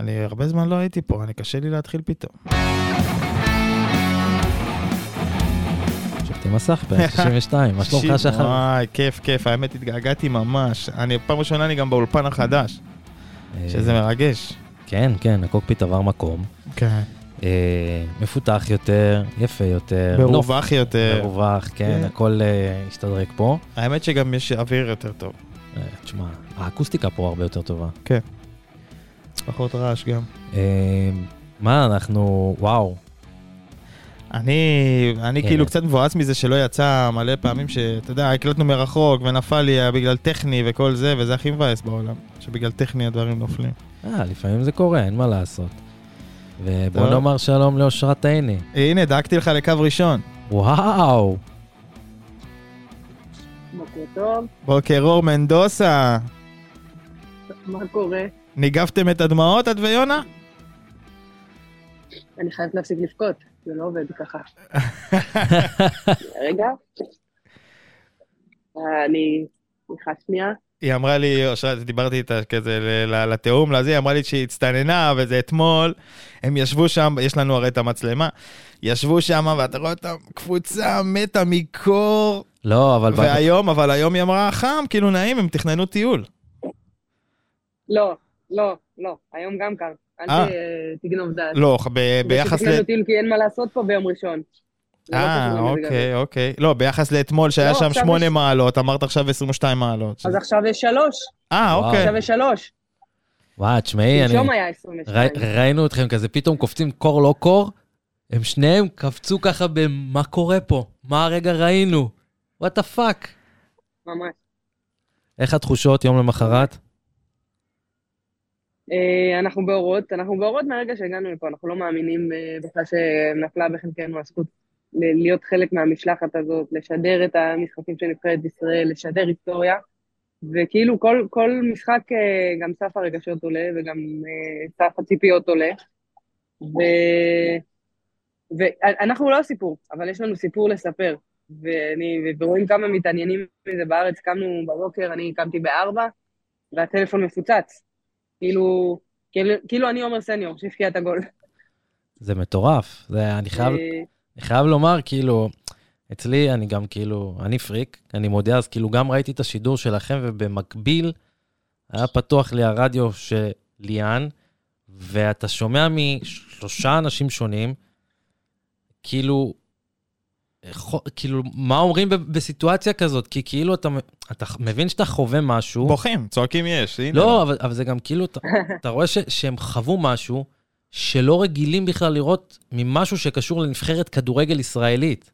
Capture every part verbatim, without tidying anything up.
אני הרבה זמן לא הייתי פה, אני קשה לי להתחיל פתאום. שופטי מסך, פרק שישים ושתיים, מה שלומך שחר? וואי, כיף, כיף, האמת התגעגעתי ממש. אני, פעם ראשונה אני גם באולפן החדש, שזה מרגש. כן, כן, הקוקפיט עבר מקום. כן. מפותח יותר, יפה יותר, מרווח יותר. מרווח, כן, הכל השתדרק פה. האמת שגם יש אוויר יותר טוב. תשמע, האקוסטיקה פה הרבה יותר טובה. כן. פחות רעש גם. מה, אנחנו, וואו. אני כאילו קצת מבואס מזה שלא יצא מלא פעמים שאתה יודע, הקלטנו מרחוק ונפל לי בגלל טכני וכל זה, וזה הכי מבאס בעולם, שבגלל טכני הדברים נופלים. אה, לפעמים זה קורה, אין מה לעשות. ובוא נאמר שלום לאושרת עיני. הנה, דאגתי לך לקו ראשון. וואו. בוקר טוב. בוקר אור מנדוסה. מה קורה? ניגפתם את הדמעות, את ויונה? אני חייבת להפסיק לבכות, זה לא עובד ככה. רגע. אני סליחה שנייה. היא אמרה לי, אושרת, דיברתי איתה כזה לתאום, לזה, היא אמרה לי שהיא הצטננה, וזה אתמול, הם ישבו שם, יש לנו הרי את המצלמה, ישבו שם, ואתה רואה אותם, קבוצה מתה מקור. לא, אבל... והיום, אבל היום היא אמרה, חם, כאילו נעים, הם תכננו טיול. לא. לא, לא, היום גם קר, אל תגנוב דעת. לא, ביחס ל... תגנוב טיול כי אין מה לעשות פה ביום ראשון. אה, אוקיי, אוקיי. לא, ביחס לאתמול שהיה שם שמונה מעלות, אמרת עכשיו עשרים ושתיים מעלות. אז עכשיו יש שלוש. אה, אוקיי. עכשיו יש שלוש. וואי, תשמעי, אני... שום היה עשרים ושתיים. ראינו אתכם כזה, פתאום קופצים קור לא קור, הם שניהם קפצו ככה במה קורה פה, מה הרגע ראינו, what the fuck. ממש. איך התחושות יום למחרת? אנחנו באורות, אנחנו באורות מהרגע שהגענו לפה, אנחנו לא מאמינים בכלל שנפלה בחלקנו הזכות להיות חלק מהמשלחת הזאת, לשדר את המשחקים של נבחרת ישראל, לשדר היסטוריה, וכאילו כל, כל משחק גם סף הרגשות עולה, וגם סף הציפיות עולה, ו... ואנחנו לא סיפור, אבל יש לנו סיפור לספר, ואני, ורואים כמה מתעניינים מזה בארץ, קמנו בבוקר, אני קמתי בארבע, והטלפון מפוצץ, כאילו, כאילו, כאילו אני אומר סניור, שהפקיע את הגול. זה מטורף, זה, אני חייב, אני חייב לומר, כאילו, אצלי אני גם כאילו, אני פריק, אני מודה, אז כאילו גם ראיתי את השידור שלכם, ובמקביל היה פתוח לי הרדיו של ליאן, ואתה שומע משלושה אנשים שונים, כאילו, כאילו, מה אומרים בסיטואציה כזאת? כי כאילו אתה, אתה מבין שאתה חווה משהו. בוכים, צועקים יש. לא, אבל, אבל זה גם כאילו, אתה, אתה רואה ש, שהם חוו משהו שלא רגילים בכלל לראות ממשהו שקשור לנבחרת כדורגל ישראלית.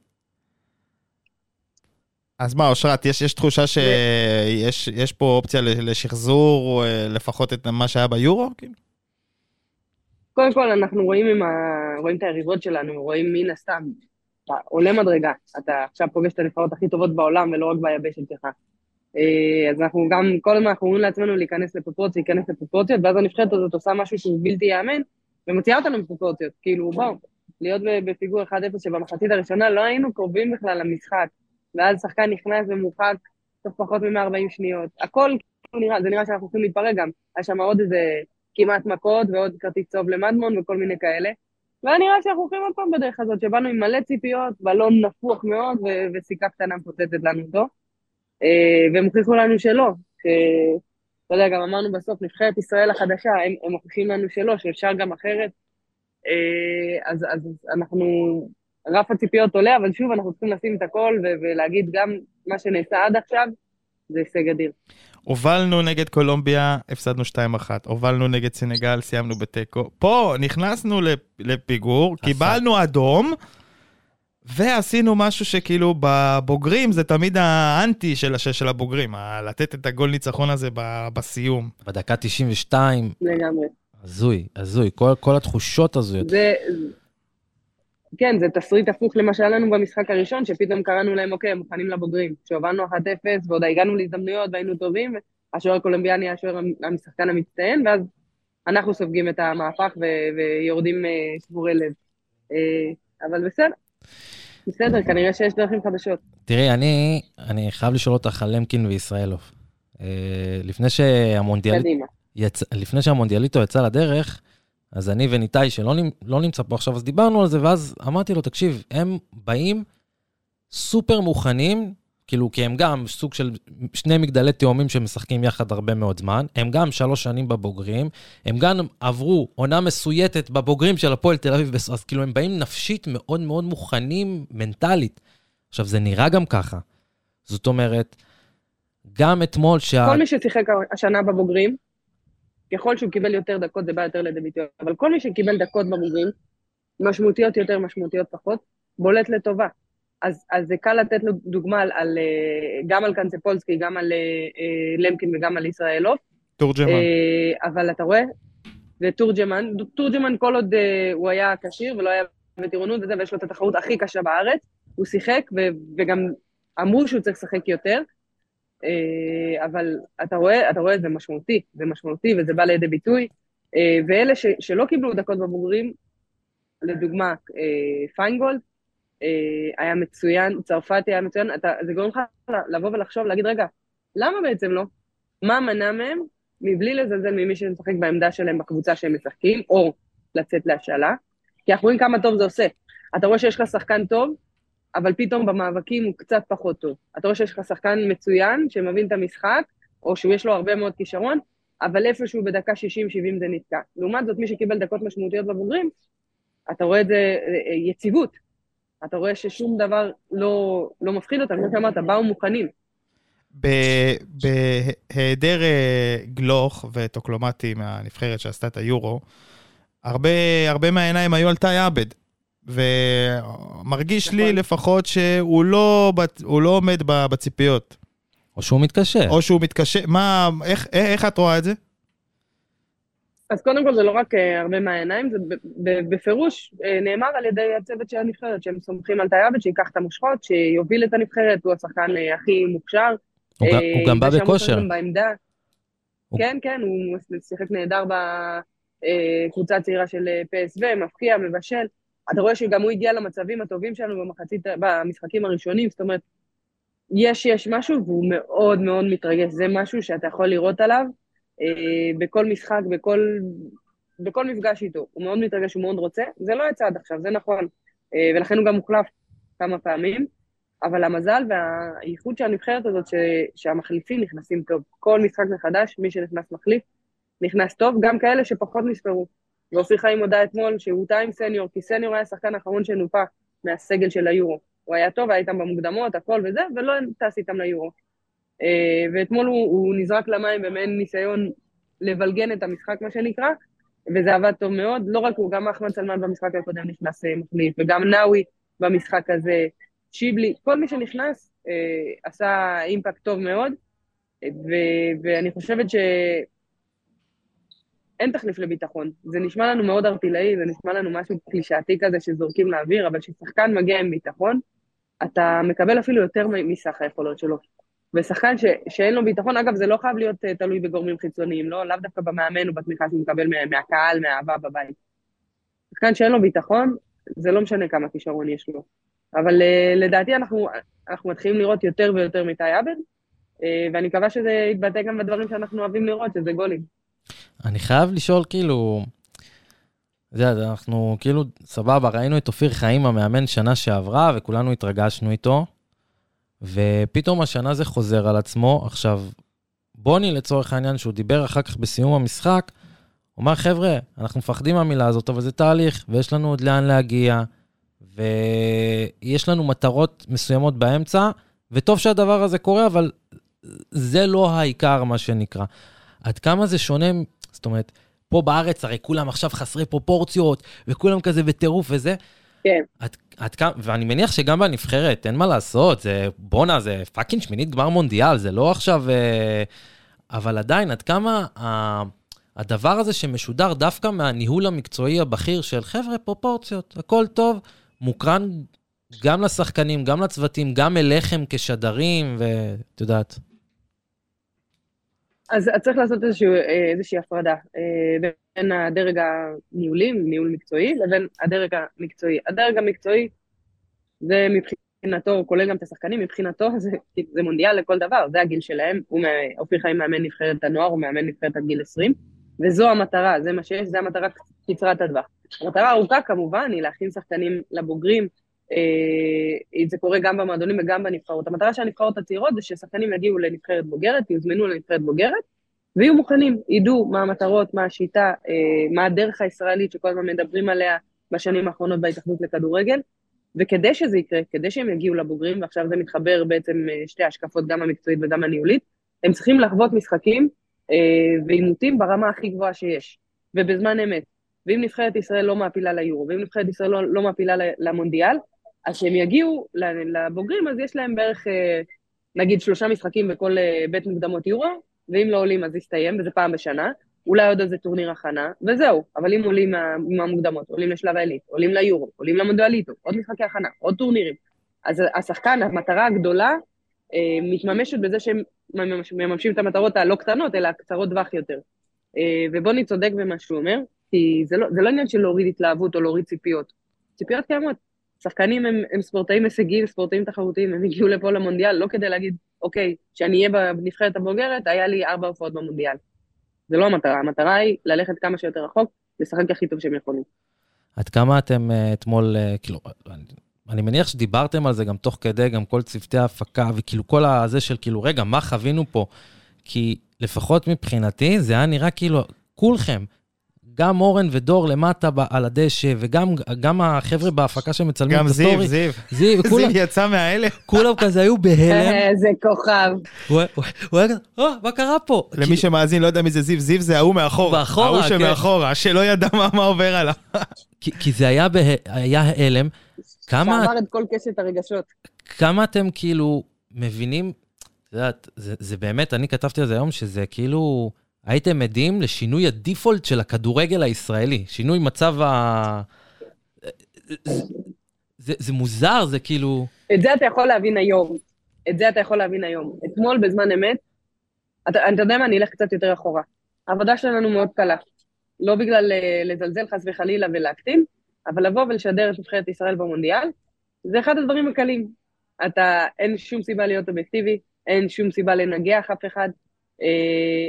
אז מה, אושרת, יש, יש תחושה שיש יש פה אופציה לשחזור לפחות את מה שהיה ביורו? כאילו? קודם כל, אנחנו רואים, עם ה... רואים את היריבות שלנו, רואים מן הסתם. אתה עולה מדרגה, אתה עכשיו פוגש את הנבחרות הכי טובות בעולם, ולא רק ביבשת שלך. אז אנחנו גם, כל הזמן אנחנו אומרים לעצמנו להיכנס לפרופורציות, להיכנס לפרופורציות, ואז הנבחרת הזאת עושה משהו שהוא בלתי יאמן, ומוציאה אותנו מפרופורציות. כאילו, בואו, להיות בפיגור אחד אפס, שבמחצית הראשונה לא היינו קרובים בכלל למשחק, ואז שחקן נכנס ומורחק תוך פחות מ-מאה וארבעים שניות. הכל נראה, זה נראה שאנחנו הולכים להתפרק גם. היה שם עוד איזה כמעט מכות, ועוד כרטיס צהוב למדמון, וכל מיני כאלה. והנראה שאנחנו הולכים עוד פעם בדרך הזאת, שבאנו עם מלא ציפיות, בלון נפוח מאוד, ו- וסיכה קטנה פוצצת לנו אותו, והם הוכיחו לנו שלא, שאתה יודע, גם אמרנו בסוף, נבחרת ישראל החדשה, הם, הם הוכיחים לנו שלא, שאפשר גם אחרת, אז, אז אנחנו, רף הציפיות עולה, אבל שוב אנחנו צריכים לשים את הכל, ו- ולהגיד גם מה שנעשה עד עכשיו, זה הישג אדיר. הובלנו נגד קולומביה, הפסדנו שתיים אחת, הובלנו נגד סנגל, סיימנו בטקו, פה נכנסנו לפיגור, קיבלנו אדום, ועשינו משהו שכאילו בבוגרים, זה תמיד האנטי של השש של הבוגרים, לתת את הגול ניצחון הזה בסיום. בדקה תשעים ושתיים. לגמרי. הזוי, הזוי, כל, כל התחושות הזויות. זה... כן, זה תסריט הפוך למה שהיה לנו במשחק הראשון, שפתאום קראנו להם, אוקיי, הם מוכנים לבוגרים, שהובלנו אחת אפס, ועוד הגענו להזדמנויות, והיינו טובים, השוער הקולומביאני היה השוער המשחקן המצטיין, ואז אנחנו סופגים את המהפך, ו- ויורדים uh, שבורי לב. Uh, אבל בסדר, בסדר, כנראה שיש דרכים חדשות. תראי, אני, אני חייב לשאול אותך על למקין וישראלוף. Uh, לפני שהמונדיאל... קדימה. יצ... לפני שהמונדיאליטו יצא לדרך... אז אני וניטאי שלא לא נמצא פה עכשיו, אז דיברנו על זה, ואז אמרתי לו, תקשיב, הם באים סופר מוכנים, כאילו, כי הם גם סוג של שני מגדלי תאומים שמשחקים יחד הרבה מאוד זמן, הם גם שלוש שנים בבוגרים, הם גם עברו עונה מסויטת בבוגרים של הפועל תל אביב, אז כאילו הם באים נפשית מאוד מאוד מוכנים מנטלית. עכשיו, זה נראה גם ככה. זאת אומרת, גם אתמול שה... כל מי ששיחק השנה בבוגרים, ככל שהוא קיבל יותר דקות, זה בא יותר לדביטיות, אבל כל מי שקיבל דקות בבוגרים, משמעותיות יותר, משמעותיות פחות, בולט לטובה. אז, אז זה קל לתת לו דוגמה על, על, גם על קנצפולסקי, גם על למקין וגם על ישראלוב. תורג'מן. אבל אתה רואה, ותורג'מן, תורג'מן כל עוד הוא היה קשיר ולא היה בטירונות וזה, ויש לו את התחרות הכי קשה בארץ, הוא שיחק ו, וגם אמרו שהוא צריך לשחק יותר, אבל אתה רואה, אתה רואה, זה משמעותי, זה משמעותי וזה בא לידי ביטוי, ואלה ש, שלא קיבלו דקות בבוגרים, לדוגמה פיינגולד, היה מצוין, צרפתי היה מצוין, זה גורם לך לבוא ולחשוב, להגיד, רגע, למה בעצם לא? מה מנע מהם מבלי לזלזל ממי שמשחק בעמדה שלהם בקבוצה שהם משחקים, או לצאת להשאלה, כי אנחנו רואים כמה טוב זה עושה. אתה רואה שיש לך שחקן טוב, אבל פתאום במאבקים הוא קצת פחות טוב. אתה רואה שיש לך שחקן מצוין שמבין את המשחק, או שיש לו הרבה מאוד כישרון, אבל איפשהו בדקה שישים שבעים זה נתקע. לעומת זאת, מי שקיבל דקות משמעותיות בבוגרים, אתה רואה את זה יציבות. אתה רואה ששום דבר לא, לא מפחיד אותם, כמו שאמרת, באו מוכנים. בהיעדר גלוך וטוקלומטי מהנבחרת שעשתה את היורו, הרבה, הרבה מהעיניים היו על תאי עבד, ומרגיש לי לפחות שהוא לא, הוא לא עומד בציפיות. או שהוא מתקשה. או שהוא מתקשה. מה, איך, איך את רואה את זה? אז קודם כל זה לא רק הרבה מהעיניים, זה בפירוש נאמר על ידי הצוות של הנבחרת, שהם סומכים על תאייבת, שיקח את המושכות, שיוביל את הנבחרת, הוא השחקן הכי מוכשר. הוא, אה, הוא גם בא בכושר. הוא... כן, כן, הוא שיחק נהדר בקבוצה הצעירה של פי אס וי, מפקיע, מבשל. אתה רואה שגם הוא הגיע למצבים הטובים שלנו במחצית, במשחקים הראשונים, זאת אומרת, יש, יש משהו, והוא מאוד מאוד מתרגש, זה משהו שאתה יכול לראות עליו, בכל משחק, בכל, בכל מפגש איתו, הוא מאוד מתרגש, הוא מאוד רוצה, זה לא יצא עד עכשיו, זה נכון, ולכן הוא גם מוחלף כמה פעמים, אבל המזל והייחוד של הנבחרת הזאת, ש, שהמחליפים נכנסים טוב, כל משחק מחדש, מי שנכנס מחליף, נכנס טוב, גם כאלה שפחות נספרו, ואופיר חיים הודע אתמול, שהוא טיים סניור, כי סניור היה שחקן האחרון שנופה מהסגל של היורו, הוא היה טוב, היה איתם במוקדמות, הכל וזה, ולא טס איתם ליורו. ואתמול הוא, הוא נזרק למים במעין ניסיון לבלגן את המשחק, מה שנקרא, וזה עבד טוב מאוד, לא רק הוא, גם אחמד סלמן במשחק הקודם נכנס מחליף, וגם נאווי במשחק הזה, שיבלי, כל מי שנכנס אה, עשה אימפקט טוב מאוד, ו, ואני חושבת שאין תחליף לביטחון, זה נשמע לנו מאוד ארטילאי, זה נשמע לנו משהו קלישאתי כזה שזורקים לאוויר, אבל כששחקן מגיע עם ביטחון, אתה מקבל אפילו יותר מסך היכולות שלו. ושחקן ש, שאין לו ביטחון, אגב, זה לא חייב להיות uh, תלוי בגורמים חיצוניים, לא, לאו דווקא במאמן או בתמיכה שמקבל מה, מהקהל, מהאהבה בבית. שחקן שאין לו ביטחון, זה לא משנה כמה כישרון יש לו. אבל uh, לדעתי אנחנו, אנחנו מתחילים לראות יותר ויותר מתי עבד, uh, ואני מקווה שזה יתבטא גם בדברים שאנחנו אוהבים לראות, שזה גולים. אני חייב לשאול, כאילו, זה, אנחנו כאילו, סבבה, ראינו את אופיר חיים המאמן שנה שעברה, וכולנו התרגשנו איתו, ופתאום השנה זה חוזר על עצמו. עכשיו, בוני לצורך העניין, שהוא דיבר אחר כך בסיום המשחק, הוא אומר, חבר'ה, אנחנו מפחדים מהמילה הזאת, אבל זה תהליך, ויש לנו עוד לאן להגיע, ויש לנו מטרות מסוימות באמצע, וטוב שהדבר הזה קורה, אבל זה לא העיקר, מה שנקרא. עד כמה זה שונה, זאת אומרת, פה בארץ, הרי כולם עכשיו חסרי פרופורציות, וכולם כזה בטירוף וזה, כן. את, את, ואני מניח שגם בנבחרת, אין מה לעשות, זה, בונה, זה פאקין שמינית גמר מונדיאל, זה לא עכשיו, אבל עדיין, עד כמה הדבר הזה שמשודר דווקא מהניהול המקצועי הבכיר של חבר'ה פרופורציות, הכל טוב, מוקרן גם לשחקנים, גם לצוותים, גם אליכם כשדרים, ואת יודעת. אז צריך לעשות איזשהו, איזושהי הפרדה בין הדרג הניהולים, ניהול מקצועי, לבין הדרג המקצועי. הדרג המקצועי, זה מבחינתו, כולל גם את השחקנים, מבחינתו זה, זה מונדיאל לכל דבר, זה הגיל שלהם, הוא אופיר חיים מאמן נבחרת הנוער, הוא מאמן נבחרת עד גיל עשרים, וזו המטרה, זה מה שיש, זה המטרה קצרת הטווח. המטרה הארוכה כמובן היא להכין שחקנים לבוגרים, זה קורה גם במועדונים וגם בנבחרות. המטרה של הנבחרות הצעירות זה ששחקנים יגיעו לנבחרת בוגרת, יוזמנו לנבחרת בוגרת, ויהיו מוכנים, ידעו מה המטרות, מה השיטה, מה הדרך הישראלית שכל הזמן מדברים עליה בשנים האחרונות בהתאחדות לכדורגל, וכדי שזה יקרה, כדי שהם יגיעו לבוגרים, ועכשיו זה מתחבר בעצם שתי השקפות, גם המקצועית וגם הניהולית, הם צריכים לחוות משחקים ואימותים ברמה הכי גבוהה שיש, ובזמן אמת. ואם נבחרת ישראל לא מעפילה ליורו, ואם נבחרת ישראל לא, לא מעפילה למונדיאל, אז שהם יגיעו לבוגרים, אז יש להם בערך, נגיד, שלושה משחקים בכל בית מוקדמות יורו, ואם לא עולים אז יסתיים, וזה פעם בשנה, אולי עוד איזה טורניר הכנה, וזהו. אבל אם עולים מהמוקדמות, עולים לשלב העילית, עולים ליורו, עולים למונדיאליטו, עוד משחקי הכנה, עוד טורנירים. אז השחקן, המטרה הגדולה, מתממשת בזה שהם מממשים את המטרות הלא קטנות, אלא קצרות טווח יותר. ובוני צודק במה שהוא אומר, כי זה לא, זה לא עניין של להוריד התלהבות או להוריד ציפיות. ציפיות קיימות. שחקנים הם, הם ספורטאים הישגיים, ספורטאים תחרותיים, הם הגיעו לפה למונדיאל, לא כדי להגיד, אוקיי, שאני אהיה בנבחרת הבוגרת, היה לי ארבע הופעות במונדיאל. זה לא המטרה, המטרה היא ללכת כמה שיותר רחוק, לשחק הכי טוב שהם יכולים. עד כמה אתם אתמול, כאילו, אני מניח שדיברתם על זה גם תוך כדי, גם כל צוותי ההפקה, וכאילו כל הזה של כאילו, רגע, מה חווינו פה? כי לפחות מבחינתי, זה היה נראה כאילו, כולכם, גם אורן ודור למטה על הדשא, וגם גם החבר'ה בהפקה שמצלמים את הסטורי. גם זיו, זיו. זיו, כולם, זיו יצא מההלם. כולם כזה היו בהלם. איזה כוכב. הוא, הוא, הוא היה כזה, או, מה קרה פה? למי כאילו... שמאזין לא יודע מי זה זיו, זיו זה ההוא מאחורה. באחורה, ההוא כן. ההוא שמאחורה, שלא ידע מה, מה עובר עליו. כי, כי זה היה, בה, היה ההלם. כמה... שעבר את כל קשת הרגשות. כמה אתם כאילו מבינים, זה, זה, זה באמת, אני כתבתי על זה היום, שזה כאילו... הייתם עדים לשינוי הדיפולט של הכדורגל הישראלי, שינוי מצב ה... זה, זה, זה מוזר, זה כאילו... את זה אתה יכול להבין היום, את זה אתה יכול להבין היום. אתמול בזמן אמת, אתה, אתה יודע מה, אני אלך קצת יותר אחורה. העבודה שלנו מאוד קלה, לא בגלל לזלזל חס וחלילה ולהקטין, אבל לבוא ולשדר את נבחרת ישראל במונדיאל, זה אחד הדברים הקלים. אתה, אין שום סיבה להיות אובייקטיבי, אין שום סיבה לנגח אף אחד,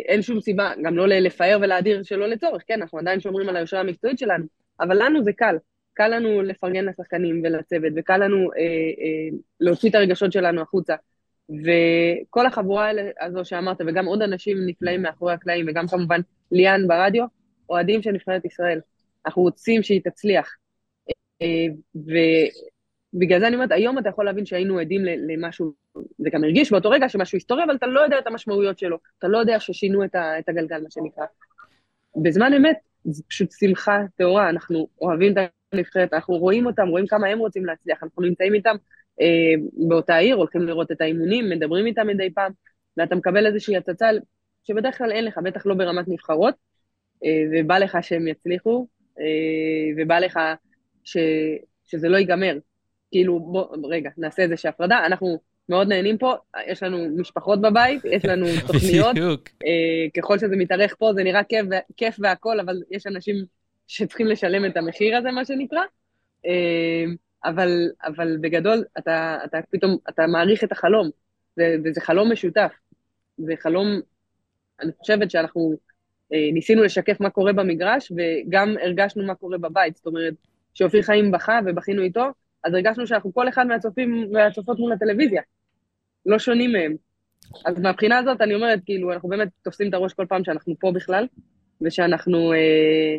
אין שום סיבה, גם לא לפאר ולהדיר שלא לצורך, כן, אנחנו עדיין שומרים על היושרה המקצועית שלנו, אבל לנו זה קל, קל לנו לפרגן לשחקנים ולצוות, וקל לנו אה, אה, להוציא את הרגשות שלנו החוצה, וכל החבורה הזו שאמרת, וגם עוד אנשים נפלאים מאחורי הקלעים, וגם כמובן ליאן ברדיו, אוהדים של נבחרת ישראל, אנחנו רוצים שהיא תצליח, אה, ובגלל זה אני אומרת, היום אתה יכול להבין שהיינו עדים למשהו, זה גם הרגיש באותו רגע שמשהו היסטורי, אבל אתה לא יודע את המשמעויות שלו, אתה לא יודע ששינו את הגלגל, מה שנקרא. בזמן אמת, זה פשוט שמחה, תאורה, אנחנו אוהבים את הנבחרת, אנחנו רואים אותם, רואים כמה הם רוצים להצליח, אנחנו נמצאים איתם אה, באותה עיר, הולכים לראות את האימונים, מדברים איתם מדי פעם, ואתה מקבל איזושהי הצצה, שבדרך כלל אין לך, בטח לא ברמת נבחרות, אה, ובא לך שהם יצליחו, אה, ובא לך ש, שזה לא ייגמר. כאילו, בוא, רגע, נעשה איזושהי הפרדה, אנחנו מאוד נהנים פה, יש לנו משפחות בבית, יש לנו תוכניות, uh, ככל שזה מתארך פה, זה נראה כיף, כיף והכל, אבל יש אנשים שצריכים לשלם את המחיר הזה, מה שנקרא, uh, אבל, אבל בגדול, אתה, אתה פתאום, אתה מעריך את החלום, זה, וזה חלום משותף, זה חלום, אני חושבת שאנחנו uh, ניסינו לשקף מה קורה במגרש, וגם הרגשנו מה קורה בבית, זאת אומרת, שאופיר חיים בכה ובכינו איתו, אז הרגשנו שאנחנו כל אחד מהצופים, מהצופות מול הטלוויזיה, לא שונים מהם. אז מהבחינה הזאת אני אומרת, כאילו, אנחנו באמת תופסים את הראש כל פעם שאנחנו פה בכלל, ושאנחנו, אה,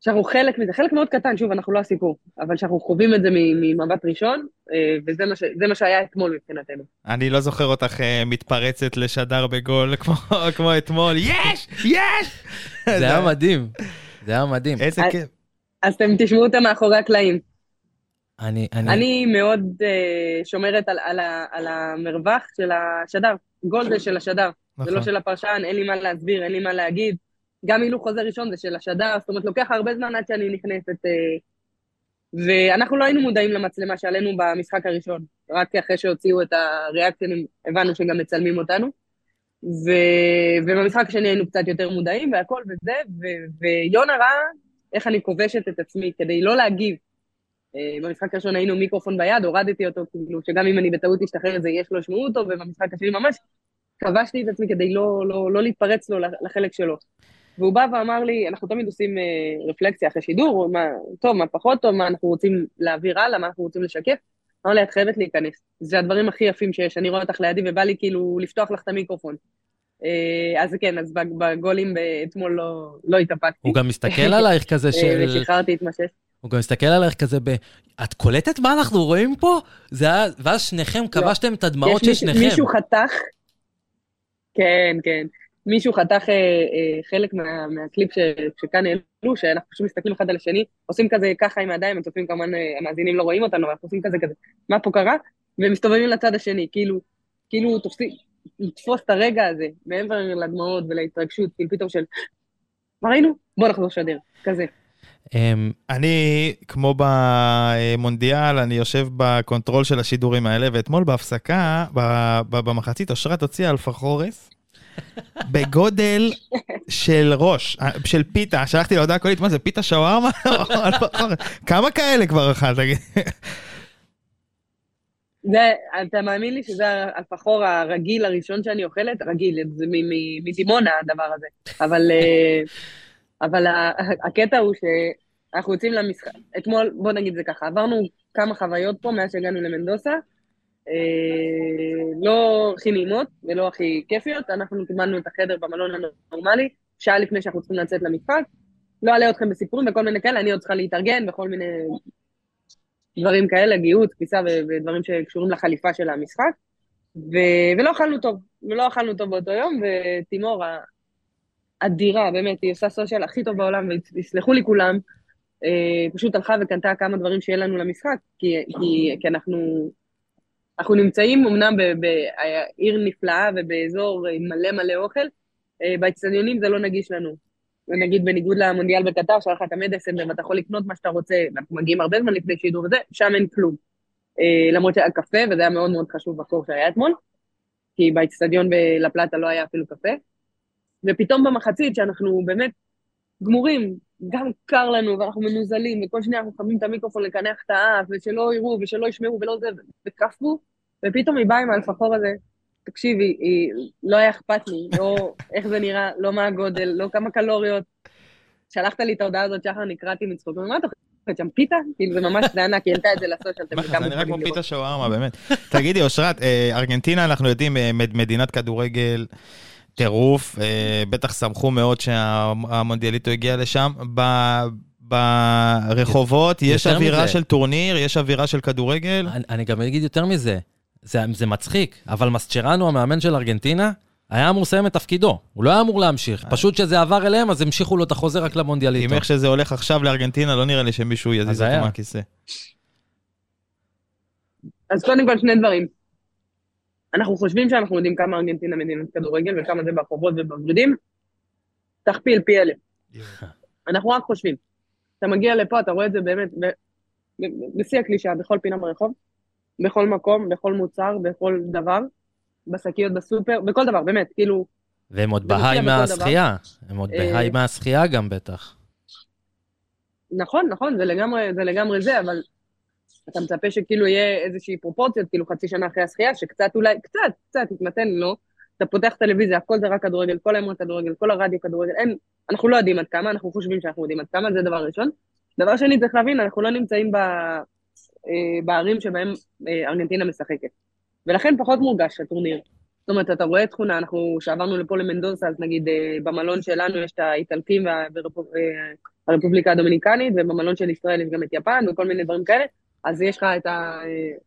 שאנחנו חלק מזה, חלק מאוד קטן, שוב, אנחנו לא הסיפור, אבל שאנחנו חווים את זה ממבט ראשון, אה, וזה מה ש, זה מה שהיה אתמול מבחינתנו. אני לא זוכר אותך אה, מתפרצת לשדר בגול, כמו, כמו אתמול, יש, יש! זה היה מדהים, זה היה מדהים. איזה כיף. אז, אז אתם תשמעו אותם מאחורי הקלעים. אני, אני... אני מאוד uh, שומרת על, על, על המרווח של השדר, גול זה של השדר, נכון. זה לא של הפרשן, אין לי מה להסביר, אין לי מה להגיד, גם אילו חוזר ראשון זה של השדר, זאת אומרת, לוקח הרבה זמן עד שאני נכנסת, uh, ואנחנו לא היינו מודעים למצלמה שעלינו במשחק הראשון, רק אחרי שהוציאו את הריאקציות, הבנו שגם מצלמים אותנו, ו... ובמשחק השני היינו קצת יותר מודעים, והכל וזה, ו... ויונה ראה איך אני כובשת את עצמי, כדי לא להגיב, במשחק הראשון היינו מיקרופון ביד, הורדתי אותו, כאילו, שגם אם אני בטעות אשתחרר את זה, יש לו שמעו אותו, ובמשחק השני ממש כבשתי את עצמי כדי לא, לא, לא להתפרץ לו לחלק שלו. והוא בא ואמר לי, אנחנו תמיד עושים רפלקציה אחרי שידור, מה טוב, מה פחות טוב, מה אנחנו רוצים להעביר הלאה, מה אנחנו רוצים לשקף, אמר לי, את חייבת להיכנס, זה הדברים הכי יפים שיש, אני רואה אותך לידי ובא לי כאילו לפתוח לך את המיקרופון. אז כן, אז בגולים אתמול לא התאפקתי. הוא גם מסתכל עלייך כזה של... ושחררתי התמשש. הוא גם מסתכל עלייך כזה ב... את קולטת מה אנחנו רואים פה? ואז שניכם כבשתם את הדמעות של שניכם. מישהו חתך? כן, כן. מישהו חתך חלק מהקליפ שכאן העלו, שאנחנו פשוט מסתכלים אחד על השני, עושים כזה ככה עם הידיים, הצופים כמובן, המאזינים לא רואים אותנו, אנחנו עושים כזה כזה, מה פה קרה? ומסתובבים לצד השני, כאילו, כאילו תופסים, לתפוס את הרגע הזה, מעבר לדמעות ולהתרגשות, כאילו פתאום של, מה ראינו? בוא נחזור שדר, כזה. אני, כמו במונדיאל, אני יושב בקונטרול של השידורים האלה, ואתמול בהפסקה, במחצית, אושרת הוציאה אלפה חורס, בגודל של ראש, של פיטה, שלחתי להודעה קולית, מה זה פיטה שווארמה? כמה כאלה כבר אחת, תגיד. אתה מאמין לי שזה הפחור הרגיל הראשון שאני אוכלת? רגיל, זה מדימונה הדבר הזה. אבל הקטע הוא שאנחנו יוצאים למשחק, אתמול, בוא נגיד זה ככה, עברנו כמה חוויות פה מאז שהגענו למנדוסה, לא הכי נעימות ולא הכי כיפיות, אנחנו קיבלנו את החדר במלון הנורמלי, שעה לפני שאנחנו צריכים לצאת למשחק, לא עלה אתכם בסיפורים וכל מיני כאלה, אני עוד צריכה להתארגן וכל מיני דברים כאלה, גיאות, כיסה ודברים שקשורים לחליפה של המשחק, ולא אכלנו טוב, ולא אכלנו טוב באותו יום, ותימור האדירה, באמת, היא עושה סושיאל הכי טוב בעולם, ויסלחו לי כולם, פשוט הלכה וקנתה כמה דברים שיהיה לנו למשחק, כי אנחנו... אנחנו נמצאים אמנם בעיר נפלאה ובאזור מלא מלא אוכל, באצטדיונים זה לא נגיש לנו. נגיד בניגוד למונדיאל בקטר, שלח את המדסן, ואתה יכול לקנות מה שאתה רוצה, אנחנו מגיעים הרבה זמן לפני שידור וזה, שם אין כלום. למרות שהיה קפה, וזה היה מאוד מאוד חשוב בקור שהיה אתמול, כי באצטדיון בלפלטה לא היה אפילו קפה. ופתאום במחצית שאנחנו באמת גמורים, גם קר לנו, ואנחנו מנוזלים, וכל שנייה אנחנו חמים את המיקרופון לקנח את האף, ושלא יראו, ושלא ישמעו, ולא זה, וכפו, ופתאום היא באה עם האלפחור הזה, תקשיבי, היא לא היה אכפת לי, לא איך זה נראה, לא מה הגודל, לא כמה קלוריות, שלחת לי את ההודעה הזאת, שחר, נקראתי מצחוק, ואומרת, אוכלת שם פיטה? כאילו זה ממש דענה, כי הלתה את זה לסושל. זה נראה כמו פיטה שווארמה, באמת. תגידי, אושרת, ארגנטינה, אנחנו יודעים, מדינת כדורגל טירוף, בטח סמכו מאוד שהמונדיאליטו הגיע לשם, ברחובות יש אווירה של טורניר, יש אווירה של כדורגל. אני גם אגיד יותר מזה, זה מצחיק, אבל מסצ'רנו, המאמן של ארגנטינה, היה אמור לסיים את תפקידו, הוא לא היה אמור להמשיך, פשוט שזה עבר אליהם, אז המשיכו לו את החוזה רק למונדיאליטו. אם איך שזה הולך עכשיו לארגנטינה, לא נראה לי שמישהו יזיז אותו מהכיסא. אז קודם כל שני דברים. אנחנו חושבים שאנחנו יודעים כמה ארגנטינה מדינת כדורגל, וכמה זה ברחובות ובברידים, תכפיל פי אלף. אנחנו רק חושבים. אתה מגיע לפה, אתה רואה את זה באמת, בשיא הקלישה, בכל פינה ברחוב, בכל מקום, בכל מוצר, בכל דבר, בשקיות, בסופר, בכל דבר, באמת, כאילו... והם עוד בהיי מהשחייה, הם עוד בהיי מהשחייה גם בטח. נכון, נכון, זה לגמרי זה, אבל... אתה מצפה שכאילו יהיה איזושהי פרופורציות, כאילו חצי שנה אחרי השחייה, שקצת אולי, קצת, קצת, התמתן, לא. אתה פותח טלוויזיה, הכל זה רק כדורגל, כל האמור כדורגל, כל הרדיו כדורגל, אין, אנחנו לא יודעים עד כמה, אנחנו חושבים שאנחנו יודעים עד כמה, זה דבר ראשון. דבר שני, צריך להבין, אנחנו לא נמצאים בערים שבהם ארגנטינה משחקת. ולכן פחות מורגש הטורניר. זאת אומרת, אתה רואה תכונה, אנחנו שעברנו לפה למנדוסה, אז נגיד במלון שלנו יש את האיטלקים והרפובליקה הדומיניקנית, ובמלון של ישראל יש גם את יפן, וכל מיני דברים כאלה. אז יש לך את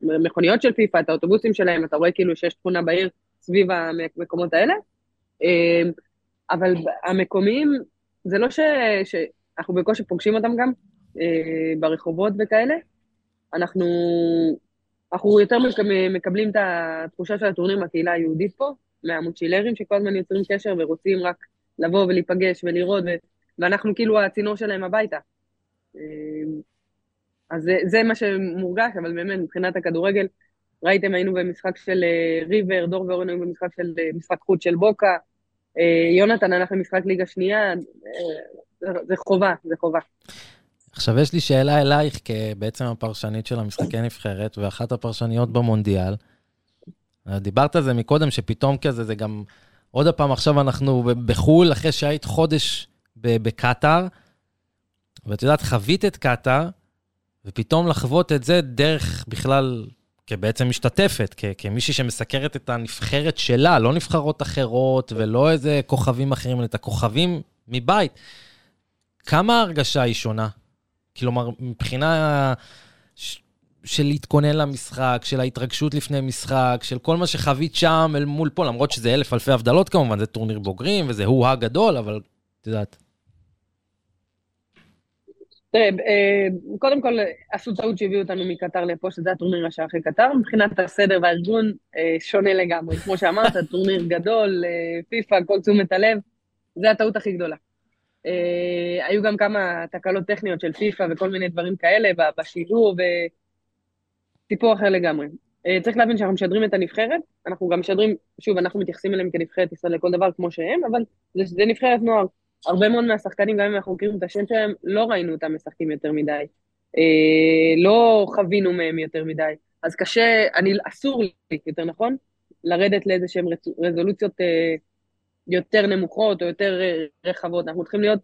המכוניות של פיפה, את האוטובוסים שלהם, אתה רואה כאילו שיש תכונה בעיר סביב המקומות האלה, אבל המקומיים, זה לא ש... אנחנו בקושי פוגשים אותם גם, ברחובות וכאלה, אנחנו, אנחנו יותר מקבלים את התחושה של הטורנים מהקהילה היהודית פה, מהמוצ'ילרים שכל הזמן יוצרים קשר ורוצים רק לבוא ולהיפגש ולראות, ואנחנו כאילו הצינור שלהם הביתה. אז זה, זה מה שמורגש, אבל באמת מבחינת הכדורגל, ראיתם, היינו במשחק של ריבר, דור ואורן היינו במשחק של משחק חוץ של בוקה, יונתן הלך למשחק ליגה שנייה, זה חובה, זה חובה. עכשיו יש לי שאלה אלייך, כבעצם הפרשנית של המשחקי נבחרת, ואחת הפרשניות במונדיאל, דיברת על זה מקודם, שפתאום כזה, זה גם עוד הפעם עכשיו אנחנו בחול, אחרי שהיית חודש בקטר, ואת יודעת, חווית את קטר, ופתאום לחוות את זה דרך בכלל, כבעצם משתתפת, כ- כמישהי שמסקרת את הנבחרת שלה, לא נבחרות אחרות, ולא איזה כוכבים אחרים, את הכוכבים מבית. כמה ההרגשה היא שונה? כלומר, מבחינה ש- של להתכונן למשחק, של ההתרגשות לפני משחק, של כל מה שחווית שם אל מול פה, למרות שזה אלף אלפי הבדלות כמובן, זה טורניר בוגרים, וזה הוא הגדול, אבל את יודעת. תראה, קודם כל, הסודסאות שהביאו אותנו מקטר לפה, שזה הטורניר השעה אחרי קטר, מבחינת הסדר והארגון שונה לגמרי. כמו שאמרת, טורניר גדול, פיפה, כל תשומת הלב, זה הטעות הכי גדולה. היו גם כמה תקלות טכניות של פיפה וכל מיני דברים כאלה, בשידור וטיפור אחר לגמרי. צריך להבין שאנחנו משדרים את הנבחרת, אנחנו גם משדרים, שוב, אנחנו מתייחסים אליהם כנבחרת ישראל לכל דבר כמו שהם, אבל זה נבחרת נוער. הרבה מאוד מהשחקנים, גם אם אנחנו מכירים את השם שלהם, לא ראינו אותם משחקים יותר מדי, לא חווינו מהם יותר מדי, אז קשה, אני, אסור לי, יותר נכון, לרדת לאיזה שהן רזולוציות יותר נמוכות או יותר רחבות, אנחנו צריכים להיות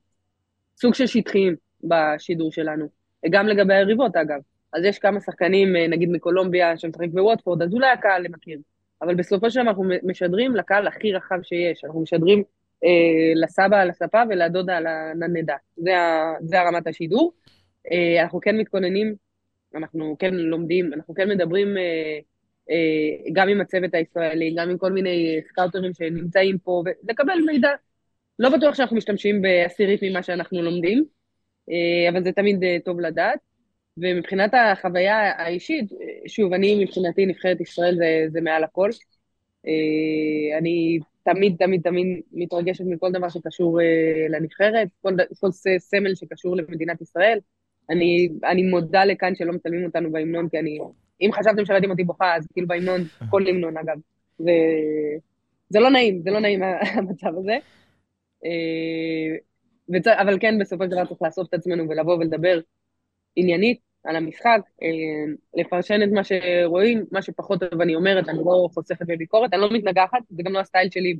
סוג של שטחיים בשידור שלנו, גם לגבי הריבות אגב, אז יש כמה שחקנים, נגיד מקולומביה, שמשחק בווטפורד, אז אולי הקהל למכיר, אבל בסופו של דבר אנחנו משדרים לקהל הכי רחב שיש, אנחנו משדרים לסבא, לספה ולדודה, לנדדה. זה, זה הרמת השידור. אנחנו כן מתכוננים, אנחנו כן לומדים, אנחנו כן מדברים גם עם הצוות הישראלי, גם עם כל מיני סקאוטרים שנמצאים פה, ולקבל מידע. לא בטוח שאנחנו משתמשים בעשירית ממה שאנחנו לומדים, אבל זה תמיד טוב לדעת. ומבחינת החוויה האישית, שוב, אני מבחינתי נבחרת ישראל, זה, זה מעל הכל. אני תמיד, תמיד, תמיד מתרגשת מכל דבר שקשור לנבחרת, כל סמל שקשור למדינת ישראל. אני מודה לכאן שלא מצלמים אותנו באימנון, כי אני, אם חשבתם שראיתם אותי בוכה, אז כאילו באימנון, כל אימנון אגב. זה לא נעים, זה לא נעים המצב הזה. אבל כן, בסופו של דבר צריך לאסוף את עצמנו ולבוא ולדבר עניינית על המשחק, לפרשן את מה שרואים, מה שפחות טוב אני אומרת, אני לא חושפת בביקורת, אני לא מתנגחת, זה גם לא הסטייל שלי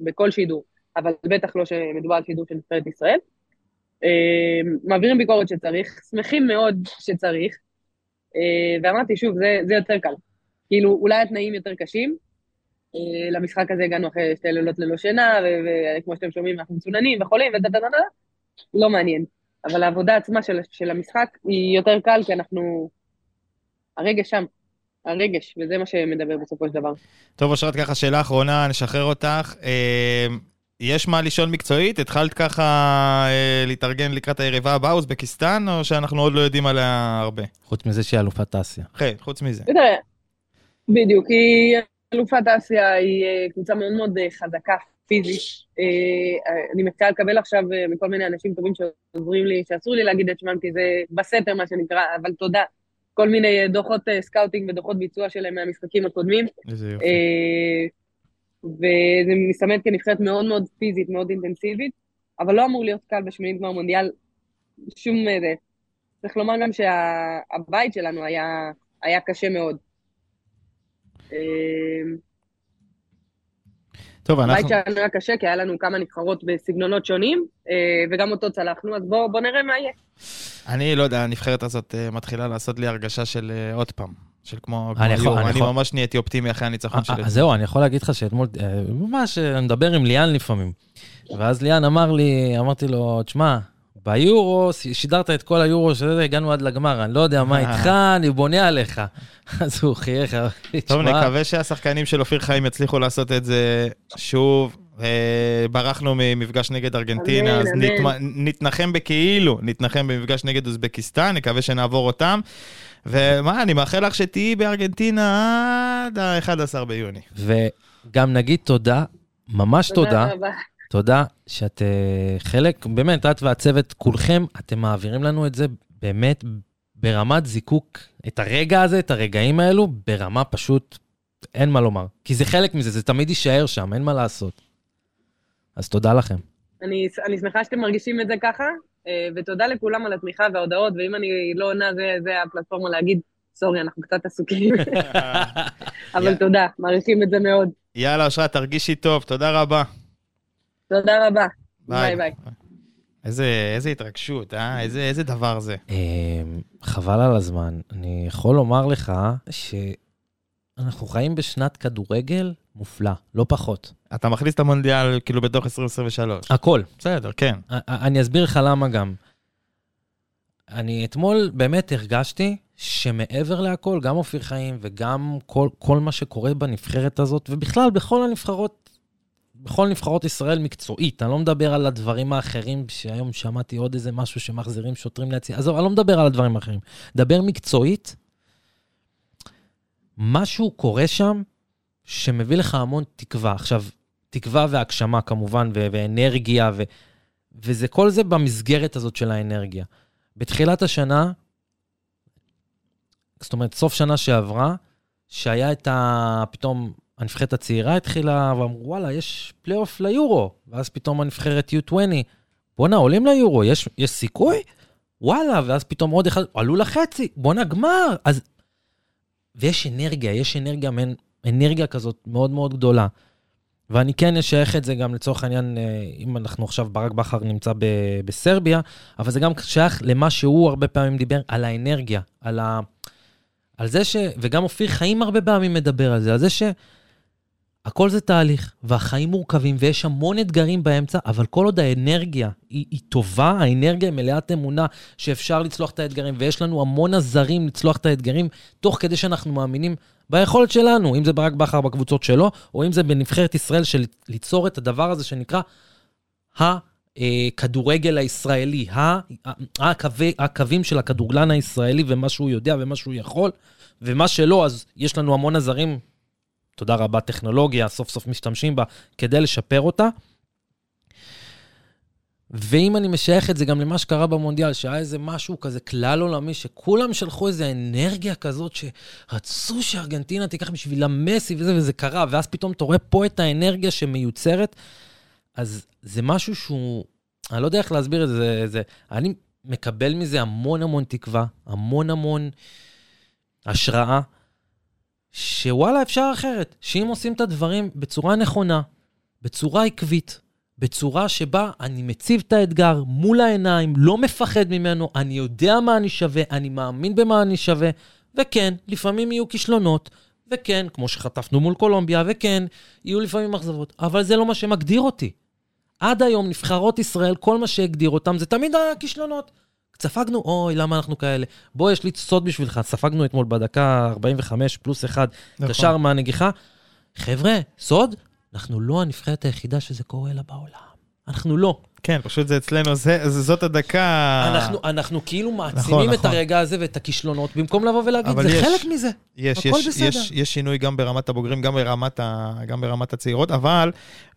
בכל שידור, אבל בטח לא שמדובר על שידור של נבחרת ישראל. מעבירים ביקורת שצריך, שמחים מאוד שצריך, ואמרתי שוב, זה, זה יותר קל. כאילו, אולי התנאים יותר קשים, למשחק הזה הגענו אחרי שתי לילות ללא שינה, וכמו שאתם שומעים, אנחנו מצוננים וחולים, ודדדדדד, לא מעניין. אבל העבודה עצמה של, של המשחק היא יותר קל, כי אנחנו... הרגש שם, הרגש, וזה מה שמדבר בסופו של דבר. טוב, אושרת, ככה שאלה אחרונה, נשחרר אותך. אה, יש מה לישון מקצועית? התחלת ככה אה, להתארגן לקראת היריבה הבאה, אוזבקיסטן, או שאנחנו עוד לא יודעים עליה הרבה? חוץ מזה שהיא אלופת אסיה. כן, חוץ מזה. תראה, בדיוק, היא אלופת אסיה, היא קבוצה מאוד מאוד חזקה. פיזית, אני מציעה לקבל עכשיו מכל מיני אנשים טובים שעוזרים לי, שאסור לי להגיד את שמם, כי זה בסתר מה שנקרא, אבל תודה, כל מיני דוחות סקאוטינג ודוחות ביצוע שלהם מהמשחקים הקודמים, וזה מסתמד כנבחרת מאוד מאוד פיזית, מאוד אינטנסיבית, אבל לא אמור להיות קל בשמינית גמר מונדיאל, שום זה, צריך לומר גם שהבית שלנו היה קשה מאוד. טוב, אנחנו... הבית שלנו היה קשה, כי היה לנו כמה נבחרות בסגנונות שונים, וגם אותו צלחנו, אז בואו בוא נראה מה יהיה. אני לא יודע, הנבחרת הזאת מתחילה לעשות לי הרגשה של עוד פעם, של כמו... אני, יכול, אני, אני יכול... ממש נהייתי אופטימי אחרי הניצחון שלי. אז זהו, אני יכול להגיד לך שאתמול, ממש, אני מדבר עם ליאן לפעמים, ואז ליאן אמר לי, אמרתי לו, תשמע, ביורו, שידרת את כל היורו, שזה הגענו עד לגמר, אני לא יודע מה איתך, אני בונה עליך. אז הוא חייך. טוב, נקווה שהשחקנים של אופיר חיים יצליחו לעשות את זה שוב. ברחנו ממפגש נגד ארגנטינה, אז נתנחם בכאילו, נתנחם במפגש נגד אוזבקיסטן, נקווה שנעבור אותם. ומה, אני מאחל לך שתהיי בארגנטינה עד ה-אחד עשר ביוני. וגם נגיד תודה, ממש תודה. תודה רבה. תודה שאת חלק, באמת, את והצוות כולכם, אתם מעבירים לנו את זה באמת ברמת זיקוק, את הרגע הזה, את הרגעים האלו, ברמה פשוט, אין מה לומר. כי זה חלק מזה, זה תמיד יישאר שם, אין מה לעשות. אז תודה לכם. אני, אני שמחה שאתם מרגישים את זה ככה, ותודה לכולם על התמיכה וההודעות, ואם אני לא עונה, זה, זה הפלטפורמה להגיד, סורי, אנחנו קצת עסוקים. אבל תודה, מעריכים את זה מאוד. יאללה, אושרה, תרגישי טוב, תודה רבה. תודה רבה. ביי ביי. איזה התרגשות, איזה דבר זה. חבל על הזמן. אני יכול לומר לך שאנחנו חיים בשנת כדורגל מופלא, לא פחות. אתה מכניס את המונדיאל כאילו בתוך עשרים עשרים ושלוש. הכל. בסדר, כן. אני אסביר לך למה גם. אני אתמול באמת הרגשתי שמעבר להכל, גם אופיר חיים וגם כל, כל מה שקורה בנבחרת הזאת, ובכלל בכל הנבחרות, בכל נבחרות ישראל מקצועית, אני לא מדבר על הדברים האחרים, שהיום שמעתי עוד איזה משהו שמחזירים שוטרים להציע, אז אני לא מדבר על הדברים האחרים, דבר מקצועית, משהו קורה שם, שמביא לך המון תקווה, עכשיו, תקווה והגשמה כמובן, ו- ואנרגיה, ו- וזה כל זה במסגרת הזאת של האנרגיה, בתחילת השנה, זאת אומרת, סוף שנה שעברה, שהיה את ה... פתאום הנבחרת הצעירה התחילה, ואמרו, וואלה, יש פלייאוף ליורו, ואז פתאום הנבחרת יו עשרים, בונה, עולים ליורו, יש, יש סיכוי? וואלה, ואז פתאום עוד אחד, עלו לחצי, בונה, גמר, אז... ויש אנרגיה, יש אנרגיה, מן, אנרגיה כזאת מאוד מאוד גדולה, ואני כן אשייך את זה גם לצורך העניין, אם אנחנו עכשיו ברק בחר נמצא ב- בסרביה, אבל זה גם שייך למה שהוא הרבה פעמים דיבר, על האנרגיה, על ה... על זה ש... וגם אופיר חיים הרבה פעמים מדבר על זה, על זה ש... הכל זה תהליך, והחיים מורכבים, ויש המון אתגרים באמצע, אבל כל עוד האנרגיה היא, היא טובה, האנרגיה היא מלאת אמונה, שאפשר לצלוח את האתגרים, ויש לנו המון עזרים לצלוח את האתגרים, תוך כדי שאנחנו מאמינים ביכולת שלנו, אם זה ברק בחר בקבוצות שלו, או אם זה בנבחרת ישראל, של ליצור את הדבר הזה שנקרא הכדורגל הישראלי, הקווי, הקווים של הכדורגלן הישראלי, ומה שהוא יודע, ומה שהוא יכול, ומה שלא, אז יש לנו המון עזרים, תודה רבה, טכנולוגיה, סוף סוף משתמשים בה, כדי לשפר אותה. ואם אני משייך את זה גם למה שקרה במונדיאל, שהיה איזה משהו כזה כלל עולמי, שכולם שלחו איזה אנרגיה כזאת, שרצו שארגנטינה תיקח בשביל המסי וזה, וזה קרה, ואז פתאום תורא פה את האנרגיה שמיוצרת, אז זה משהו שהוא, אני לא יודע איך להסביר את זה, זה, אני מקבל מזה המון המון תקווה, המון המון השראה, שוואלה אפשר אחרת, שאם עושים את הדברים בצורה נכונה, בצורה עקבית, בצורה שבה אני מציב את האתגר מול העיניים, לא מפחד ממנו, אני יודע מה אני שווה, אני מאמין במה אני שווה, וכן, לפעמים יהיו כישלונות, וכן, כמו שחטפנו מול קולומביה, וכן, יהיו לפעמים אכזבות, אבל זה לא מה שמגדיר אותי. עד היום נבחרות ישראל, כל מה שהגדיר אותם, זה תמיד הכישלונות. ספגנו, אוי, למה אנחנו כאלה? בוא, יש לי סוד בשבילך, ספגנו אתמול בדקה ארבעים וחמש פלוס אחד, נכון. ישר מהנגיחה. חבר'ה, סוד? אנחנו לא הנבחרת היחידה שזה קורה לה בעולם. אנחנו לא. כן, פשוט זה אצלנו, זה, זאת הדקה... אנחנו, אנחנו כאילו מעצימים נכון, את נכון. הרגע הזה ואת הכישלונות, במקום לבוא ולהגיד, זה יש, חלק מזה. יש, הכל יש, בסדר. יש, יש שינוי גם ברמת הבוגרים, גם ברמת, ה, גם ברמת הצעירות, אבל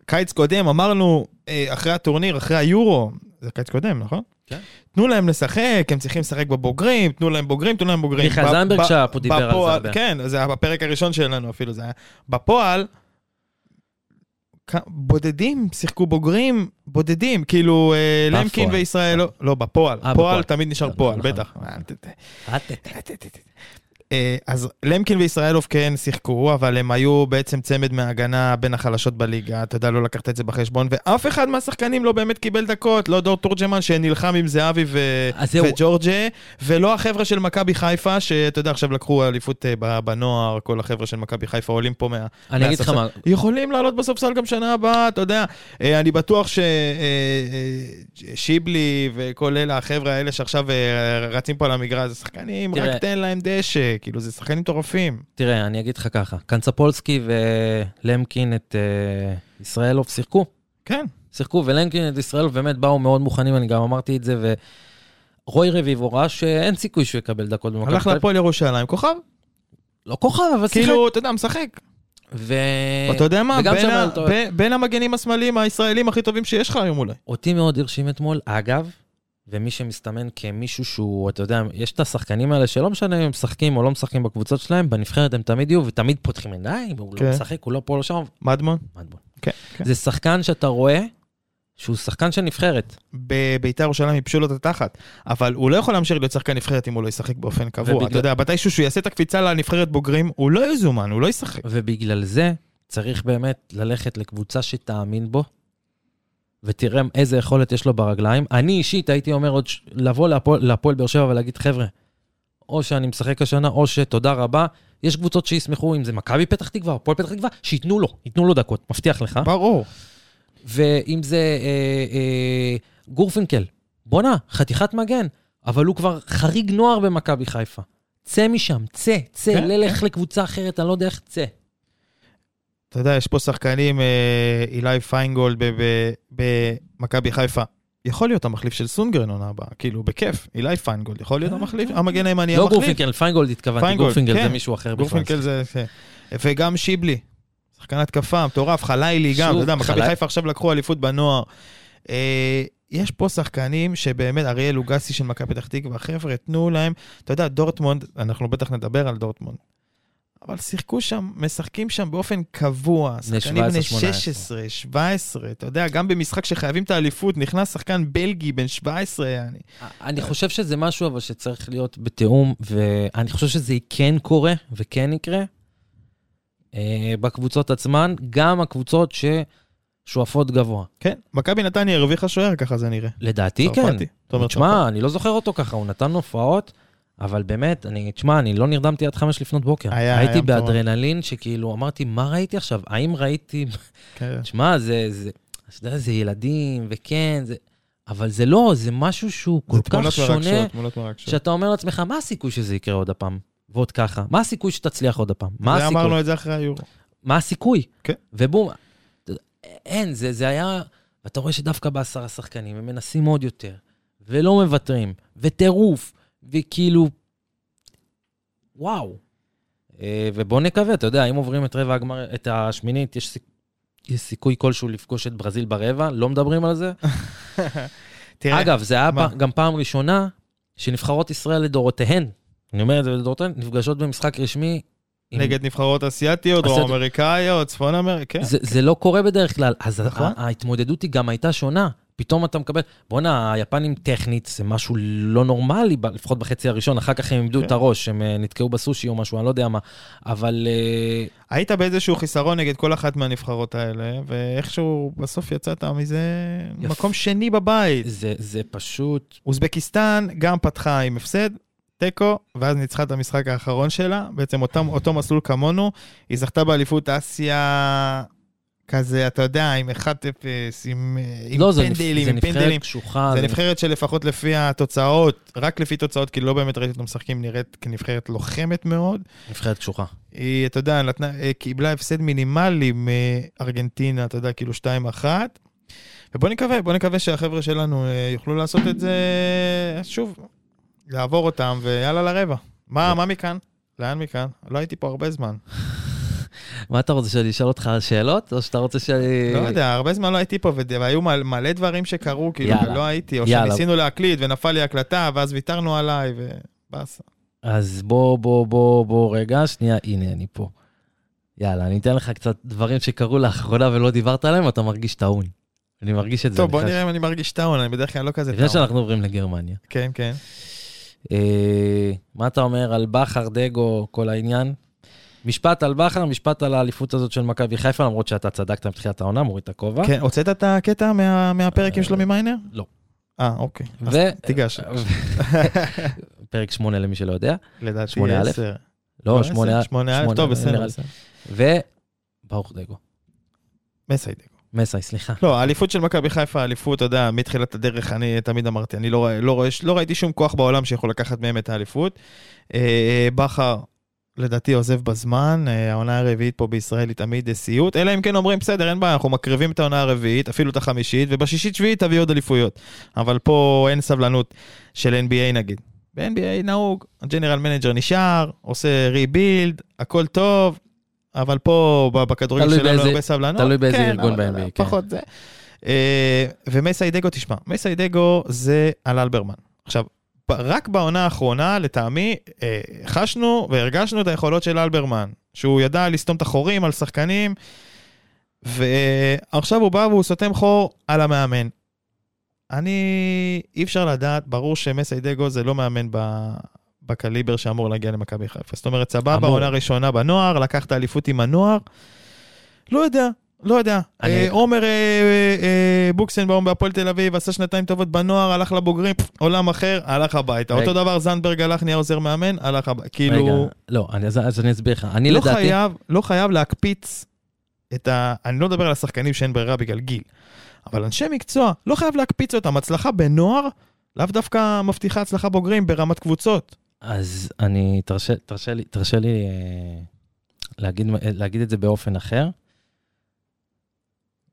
קיץ קודם, אמרנו, אחרי הטורניר, אחרי היורו, זה קיץ קודם, נכון? כן. תנו להם לשחק, הם צריכים לשחק בבוגרים, תנו להם בוגרים, תנו להם בוגרים. מיכל זנברג שעה פה דיבר בפועל, על זה. כן, זה הפרק הראשון שלנו אפילו, זה היה בפועל, בודדים, שיחקו בוגרים, בודדים, כאילו למקין וישראל, לא, לא בפועל, פועל תמיד נשאר פועל, בטח. אז למקין וישראלוב כן שיחקו, אבל הם היו בעצם צמד מההגנה בין החלשות בליגה, אתה יודע, לא לקחת את זה בחשבון, ואף אחד מהשחקנים לא באמת קיבל דקות, לא דור תורג'מן שנלחם עם זהבי וג'ורג'ה, ולא החבר'ה של מכבי חיפה, שאתה יודע, עכשיו לקחו אליפות בנוער, כל החבר'ה של מכבי חיפה עולים פה מה... אני אגיד לך מה... יכולים לעלות בסופסל גם שנה הבאה, אתה יודע, אני בטוח ששיבלי וכל אלה, החבר'ה האלה שעכשיו רצים פה על המגרש, השחקנים, רק תן להם דשא. כאילו זה שחקנים טורפים. תראה, אני אגיד לך ככה, קנצפולסקי ולמקין את uh, ישראלוב שיחקו. כן. שיחקו, ולמקין את ישראלוב באמת באו מאוד מוכנים, אני גם אמרתי את זה, ורוי רביבו ראה שאין סיכוי שהוא יקבל דקות. הלך לפועל ירושלים, כוכב? לא כוכב, אבל שיחק. כאילו, אתה יודע, משחק. ו... אתה יודע מה, בין, ה... אותו... ב... בין המגנים השמאליים, הישראלים הכי טובים שיש לך היום אולי. אותי מאוד הרשים אתמול, אגב, ומי שמסתמן כמישהו שהוא, אתה יודע, יש את השחקנים האלה שלא משנה אם הם משחקים או לא משחקים בקבוצות שלהם, בנבחרת הם תמיד יהיו ותמיד פותחים עיניים, הוא לא משחק, הוא לא פה, לא שם. מדמון? מדמון. זה שחקן שאתה רואה, שהוא שחקן של נבחרת. בביתר ירושלים יפשו לו את התחת, אבל הוא לא יכול להמשיך להיות שחקן נבחרת אם הוא לא ישחק באופן קבוע. אתה יודע, בתאישהו שהוא יעשה את הקפיצה לנבחרת בוגרים, הוא לא יזומן, הוא לא ישחק. ובגלל זה צריך באמת ללכת לקבוצה שתאמין בו, ותראה איזה יכולת יש לו ברגליים. אני אישית הייתי אומר עוד לבוא להפועל באר שבע ולהגיד, חבר'ה, או שאני משחק השנה, או שתודה רבה, יש קבוצות שיסמכו, אם זה מכבי פתח תקווה, הפועל פתח תקווה, שיתנו לו, ייתנו לו דקות, מבטיח לך. ברור. ואם זה אה, אה, גורפינקל, בונה, חתיכת מגן, אבל הוא כבר חריג נוער במכבי חיפה. צא משם, צא, צא, כן, ללך כן. לקבוצה אחרת, אני לא יודע איך צא. אתה יודע, יש פה שחקנים, אילי פיינגולד במכבי חיפה. יכול להיות המחליף של סונגרן עונה הבאה, כאילו, בכיף. אילי פיינגולד, יכול להיות המחליף, המגן הימני המחליף. לא גורפינקל, פיינגולד התכוונתי, גורפינקל זה מישהו אחר בפרנס. גורפינקל זה, וגם שיבלי, שחקן התקפה, מטורף, חלילי גם, אתה יודע, מכבי חיפה עכשיו לקחו אליפות בנוער. יש פה שחקנים שבאמת, אריאל לוגסי של מכבי פתח תקווה, חבר'ה, תנו להם, אתה יודע, דורטמונד, אנחנו בטח נדבר על דורטמונד. אבל שיחקו שם, משחקים שם באופן קבוע, שחקנים בני שש עשרה, שבע עשרה, אתה יודע, גם במשחק שחייבים את האליפות, נכנס שחקן בלגי בן שבע עשרה. אני, אני חושב שזה משהו, אבל שצריך להיות בתיאום, ואני חושב שזה כן קורה, וכן יקרה, בקבוצות עצמן, גם הקבוצות ששואפות גבוה. כן, מכבי נתניה הרוויחה שוער, ככה זה נראה. לדעתי כן. תשמע, אני לא זוכר אותו ככה, הוא נתן הופעות, אבל באמת, אני, תשמע, אני לא נרדמתי עד חמש לפנות בוקר. היה, הייתי היה באדרנלין שכאילו אמרתי, מה ראיתי עכשיו? האם ראיתי? כן. תשמע, זה, זה, זה, זה ילדים, וכן, זה, אבל זה לא, זה משהו שהוא כל כך שונה, שאתה אומר לעצמך, מה הסיכוי שזה יקרה עוד הפעם? ועוד ככה. מה הסיכוי שתצליח עוד הפעם? מה הסיכוי? אמרנו את זה אחרי היורו. מה הסיכוי? כן. ובום, אין, זה, זה היה, ואתה רואה שדווקא בעשר השחקנים, הם מנסים עוד יותר, ולא מוותרים, וטירוף, וכאילו, וואו. ובוא נקווה, אתה יודע, אם עוברים את רבע הגמר, את השמינית, יש סיכוי כלשהו לפגוש את ברזיל ברבע, לא מדברים על זה. אגב, זה היה גם פעם ראשונה, שנבחרות ישראל לדורותיהן, אני אומר את זה לדורותיהן, נפגשות במשחק רשמי, נגד נבחרות אסיאטיות, דרום אמריקאיות, צפון אמריקה. זה לא קורה בדרך כלל, אז ההתמודדות היא גם הייתה שונה. פתאום אתה מקבל, בונה, היפנים טכנית, זה משהו לא נורמלי, לפחות בחצי הראשון, אחר כך הם עמדו את הראש, הם נתקעו בסושי או משהו, אני לא יודע מה, אבל היית באיזשהו חיסרון נגד כל אחת מהנבחרות האלה, ואיכשהו בסוף יצאת מזה מקום שני בבית. זה פשוט אוזבקיסטן גם פתחה עם הפסד, טקו, ואז ניצחה את המשחק האחרון שלה, בעצם אותו מסלול כמונו, היא זכתה באליפות אסיה כזה, אתה יודע, עם אחת אפס, עם פנדלים, עם פנדלים. זה נבחרת שלפחות לפי התוצאות, רק לפי תוצאות, כי לא באמת ראיתי אותם משחקים, נראית כנבחרת לוחמת מאוד. נבחרת קשוחה. היא, אתה יודע, קיבלה הפסד מינימלי מארגנטינה, אתה יודע, כאילו שתיים אחת. ובוא נקווה, בוא נקווה שהחבר'ה שלנו יוכלו לעשות את זה, שוב, לעבור אותם, ויאללה לרבע. מה, מה מכאן? לאן מכאן? לא הייתי פה הרבה זמן. מה אתה רוצה, שאני אשאל אותך שאלות? או שאתה רוצה שאני... לא יודע, הרבה זמן לא הייתי פה, והיו מלא דברים שקרו, כאילו לא הייתי, או שניסינו להקליט, ונפל לי הקלטה, ואז ויתרנו עליי, ובאסה. אז בוא, בוא, בוא, בוא, רגע, שנייה, הנה, אני פה. יאללה, אני אתן לך קצת דברים שקרו לאחרונה, ולא דיברת עליהם, אתה מרגיש טעון. אני מרגיש את זה. טוב, בוא נראה אם אני מרגיש טעון, אני בדרך כלל לא כזה טעון. לפני שאנחנו עוברים לגרמניה. כן, כן. מה אתה אומר על בחר, דגו, כל העניין? משפט על בחר, משפט על האליפות הזאת של מכבי חיפה, למרות שאתה צדקת מתחילת העונה, מוריד את הכובע. כן, הוצאת את הקטע מהפרק עם שלומי מיינר? לא. אה, אוקיי. אז תיגש. פרק שמונה למי שלא יודע. לדעתי עשר. לא, שמונה. שמונה אלף, טוב, בסדר. וברוך דגו. מסי דגו. מסי, סליחה. לא, האליפות של מכבי חיפה, האליפות, אתה יודע, מתחילת הדרך, אני תמיד אמרתי, אני לא ראיתי שום כוח בעולם שיכול לקחת מהם את האליפות. בחר לדעתי עוזב בזמן, העונה הרביעית פה בישראל היא תמיד סיוט, אלא אם כן אומרים, בסדר, אין בעיה, אנחנו מקריבים את העונה הרביעית, אפילו את החמישית, ובשישית שביעית תביא עוד אליפויות. אבל פה אין סבלנות של אן בי איי נגיד. ב-אן בי איי נהוג, הג'נרל מנג'ר נשאר, עושה ריבילד, הכל טוב, אבל פה בכדורגל שלנו הרבה סבלנות. תלוי באיזה ארגון ב-אן בי איי. פחות זה. ומסי דגו, תשמע, מסי דגו זה על אלברמן. עכשיו, רק בעונה האחרונה, לטעמי, חשנו והרגשנו את היכולות של אלברמן, שהוא ידע לסתום את החורים על שחקנים, ועכשיו הוא בא והוא סותם חור על המאמן. אני אי אפשר לדעת, ברור שמסי דגו זה לא מאמן בקליבר שאמור להגיע למכבי חיפה. זאת אומרת, סבבה, בעונה ראשונה בנוער, לקח את האליפות עם הנוער, לא יודע, לא יודע. עומר בוקסנבאום בהפועל תל אביב, עשה שנתיים טובות בנוער, הלך לבוגרים, עולם אחר, הלך הביתה. אותו דבר, זנדברג הלך, נהיה עוזר מאמן, הלך הביתה. כאילו... לא, אז אני אסביר לך. לא חייב להקפיץ את ה... אני לא מדבר על השחקנים שאין ברירה בגלל גיל, אבל אנשי מקצוע לא חייב להקפיץ אותם. הצלחה בנוער לאו דווקא מבטיחה הצלחה בוגרים ברמת קבוצות. אז אני... תרשה, תרשה לי, תרשה לי להגיד, להגיד את זה באופן אחר.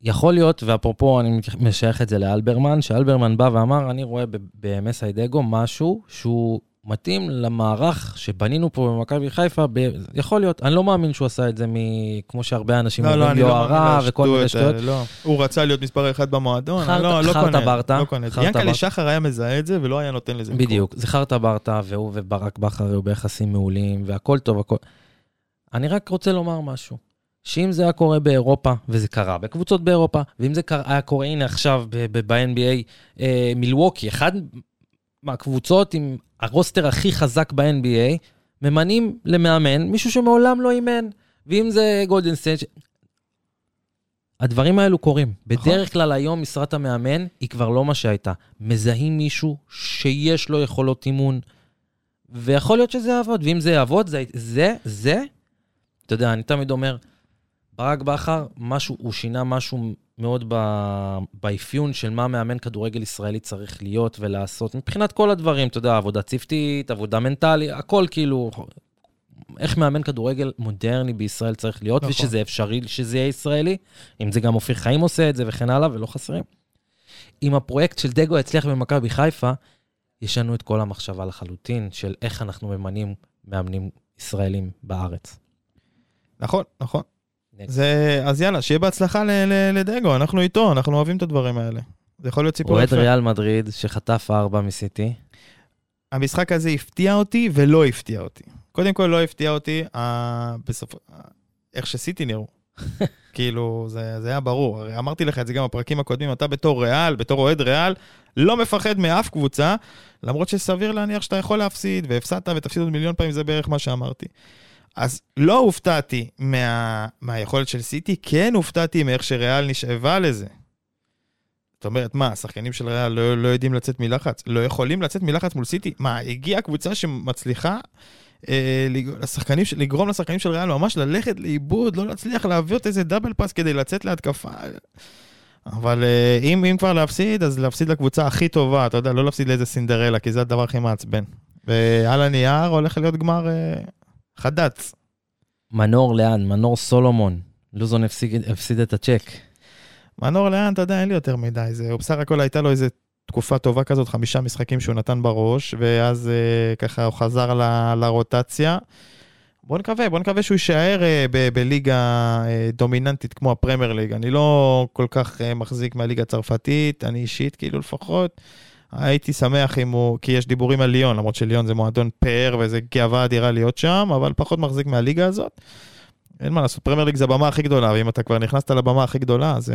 יכול להיות, ואפרופו אני משייך את זה לאלברמן, שאלברמן בא ואמר, אני רואה במסאי דגו משהו שהוא מתאים למערך שבנינו פה במכבי חיפה, ב... יכול להיות, אני לא מאמין שהוא עשה את זה, מ... כמו שהרבה אנשים אומרים, לא, לא, יוערה לא וכל מיני שטויות. לא. הוא רצה להיות מספר אחד במועדון, חרת, לא, לא קונה. ברטה, לא קונה. ינקלי שחר היה מזהה את זה, ולא היה נותן לזה. בדיוק, זה חרטה ברטה, והוא וברק בחר, הוא ביחסים מעולים, והכל טוב, הכל... אני רק רוצה לומר משהו. שאם זה היה קורה באירופה, וזה קרה בקבוצות באירופה, ואם זה היה קורה, הנה עכשיו ב-אן בי איי, מילווקי, אחד מהקבוצות עם הרוסטר הכי חזק ב-אן בי איי, ממנים למאמן מישהו שמעולם לא יימן, ואם זה גולדן סטייט, הדברים האלו קורים. בדרך כלל היום משרת המאמן היא כבר לא מה שהייתה. מזהים מישהו שיש לו יכולות אימון, ויכול להיות שזה יעבוד, ואם זה יעבוד, זה, זה, זה, אתה יודע, אני תמיד אומר, ברק בחר, משהו, הוא שינה משהו מאוד באפיון של מה מאמן כדורגל ישראלי צריך להיות ולעשות, מבחינת כל הדברים, אתה יודע, עבודה צוותית, עבודה מנטלית, הכל כאילו, איך מאמן כדורגל מודרני בישראל צריך להיות, נכון. ושזה אפשרי שזה יהיה ישראלי, אם זה גם אופיר חיים עושה את זה וכן הלאה, ולא חסרים. אם הפרויקט של דגו הצליח במכבי חיפה, ישנו את כל המחשבה לחלוטין של איך אנחנו ממנים מאמנים ישראלים בארץ. נכון, נכון. זה, אז יאללה, שיהיה בהצלחה ל, ל, לדגו, אנחנו איתו, אנחנו אוהבים את הדברים האלה. זה יכול להיות סיפור יפה. אוהד ריאל מדריד שחטף ארבע מסיטי. המשחק הזה הפתיע אותי ולא הפתיע אותי. קודם כל לא הפתיע אותי, אה, בסוף, אה, איך שסיטי נראו. כאילו, זה, זה היה ברור. הרי אמרתי לך את זה גם בפרקים הקודמים, אתה בתור ריאל, בתור אוהד ריאל, לא מפחד מאף קבוצה, למרות שסביר להניח שאתה יכול להפסיד, והפסדת ותפסיד עוד מיליון פעמים, זה בערך מה שאמרתי. אז לא הופתעתי מה, מהיכולת של סיטי, כן הופתעתי מאיך שריאל נשאבה לזה. זאת אומרת, מה, השחקנים של ריאל לא, לא יודעים לצאת מלחץ, לא יכולים לצאת מלחץ מול סיטי? מה, הגיעה קבוצה שמצליחה אה, לשחקנים, לגרום לשחקנים של ריאל ממש ללכת לאיבוד, לא להצליח להעביר את איזה דאבל פאס כדי לצאת להתקפה. אבל אה, אם, אם כבר להפסיד, אז להפסיד לקבוצה הכי טובה, אתה יודע, לא להפסיד לאיזה סינדרלה, כי זה הדבר הכי מעצבן. ועל הנייר הולך להיות גמר... אה, חדץ. מנור לאן, מנור סולומון. לוזון הפסיד, הפסיד את הצ'ק. מנור לאן, אתה יודע, אין לי יותר מדי. זה, בסך הכל הייתה לו איזו תקופה טובה כזאת, חמישה משחקים שהוא נתן בראש, ואז אה, ככה הוא חזר ל, לרוטציה. בוא נקווה, בוא נקווה שהוא יישאר אה, ב, בליגה אה, דומיננטית כמו הפרמייר ליג. אני לא כל כך אה, מחזיק מהליגה הצרפתית, אני אישית כאילו לפחות... הייתי שמח אם הוא, כי יש דיבורים על ליון, למרות שליון זה מועדון פאר, וזה גאווה אדירה להיות שם, אבל פחות מחזיק מהליגה הזאת. אין מה לעשות, פרמייר ליג זה הבמה הכי גדולה, ואם אתה כבר נכנסת לבמה הכי גדולה, אז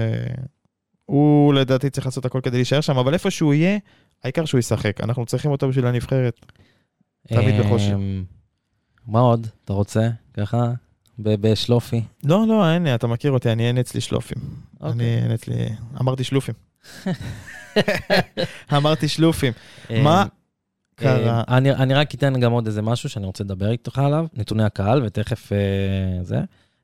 הוא לדעתי צריך לעשות הכל כדי להישאר שם, אבל איפה שהוא יהיה, העיקר שהוא ישחק. אנחנו צריכים אותו בשביל הנבחרת. תמיד בחושר. מה עוד? אתה רוצה? ככה? בשלופי? לא, לא, אין, אתה מכיר אותי, אני אין אצלי שלופים. אני אצלי, אמרתי שלופים. אמרתי שלופים. מה קרה? אני רק אתן גם עוד איזה משהו שאני רוצה לדבר איתך עליו, נתוני הקהל, ותכף זה.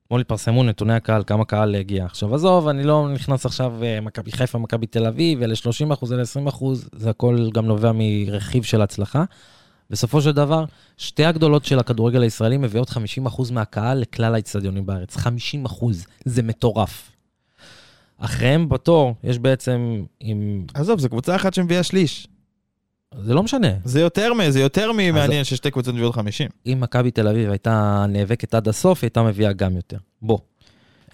אתמול התפרסמו נתוני הקהל, כמה קהל הגיע. עכשיו, עזוב, אני לא נכנס עכשיו מכבי חיפה, מכבי תל אביב, אלה שלושים אחוז, אלה עשרים אחוז, זה הכל גם נובע מרכיב של הצלחה. בסופו של דבר, שתי הגדולות של הכדורגל הישראלי מביאות חמישים אחוז מהקהל לכלל האצטדיונים בארץ. חמישים אחוז, זה מטורף. אחריהם בתור, יש בעצם עם... עזוב, זו קבוצה אחת שמביאה שליש. זה לא משנה. זה יותר, זה יותר ממעניין ששתי קבוצות מביאות חמישים. אם מכבי תל אביב הייתה נאבקת עד הסוף, הייתה מביאה גם יותר. בוא.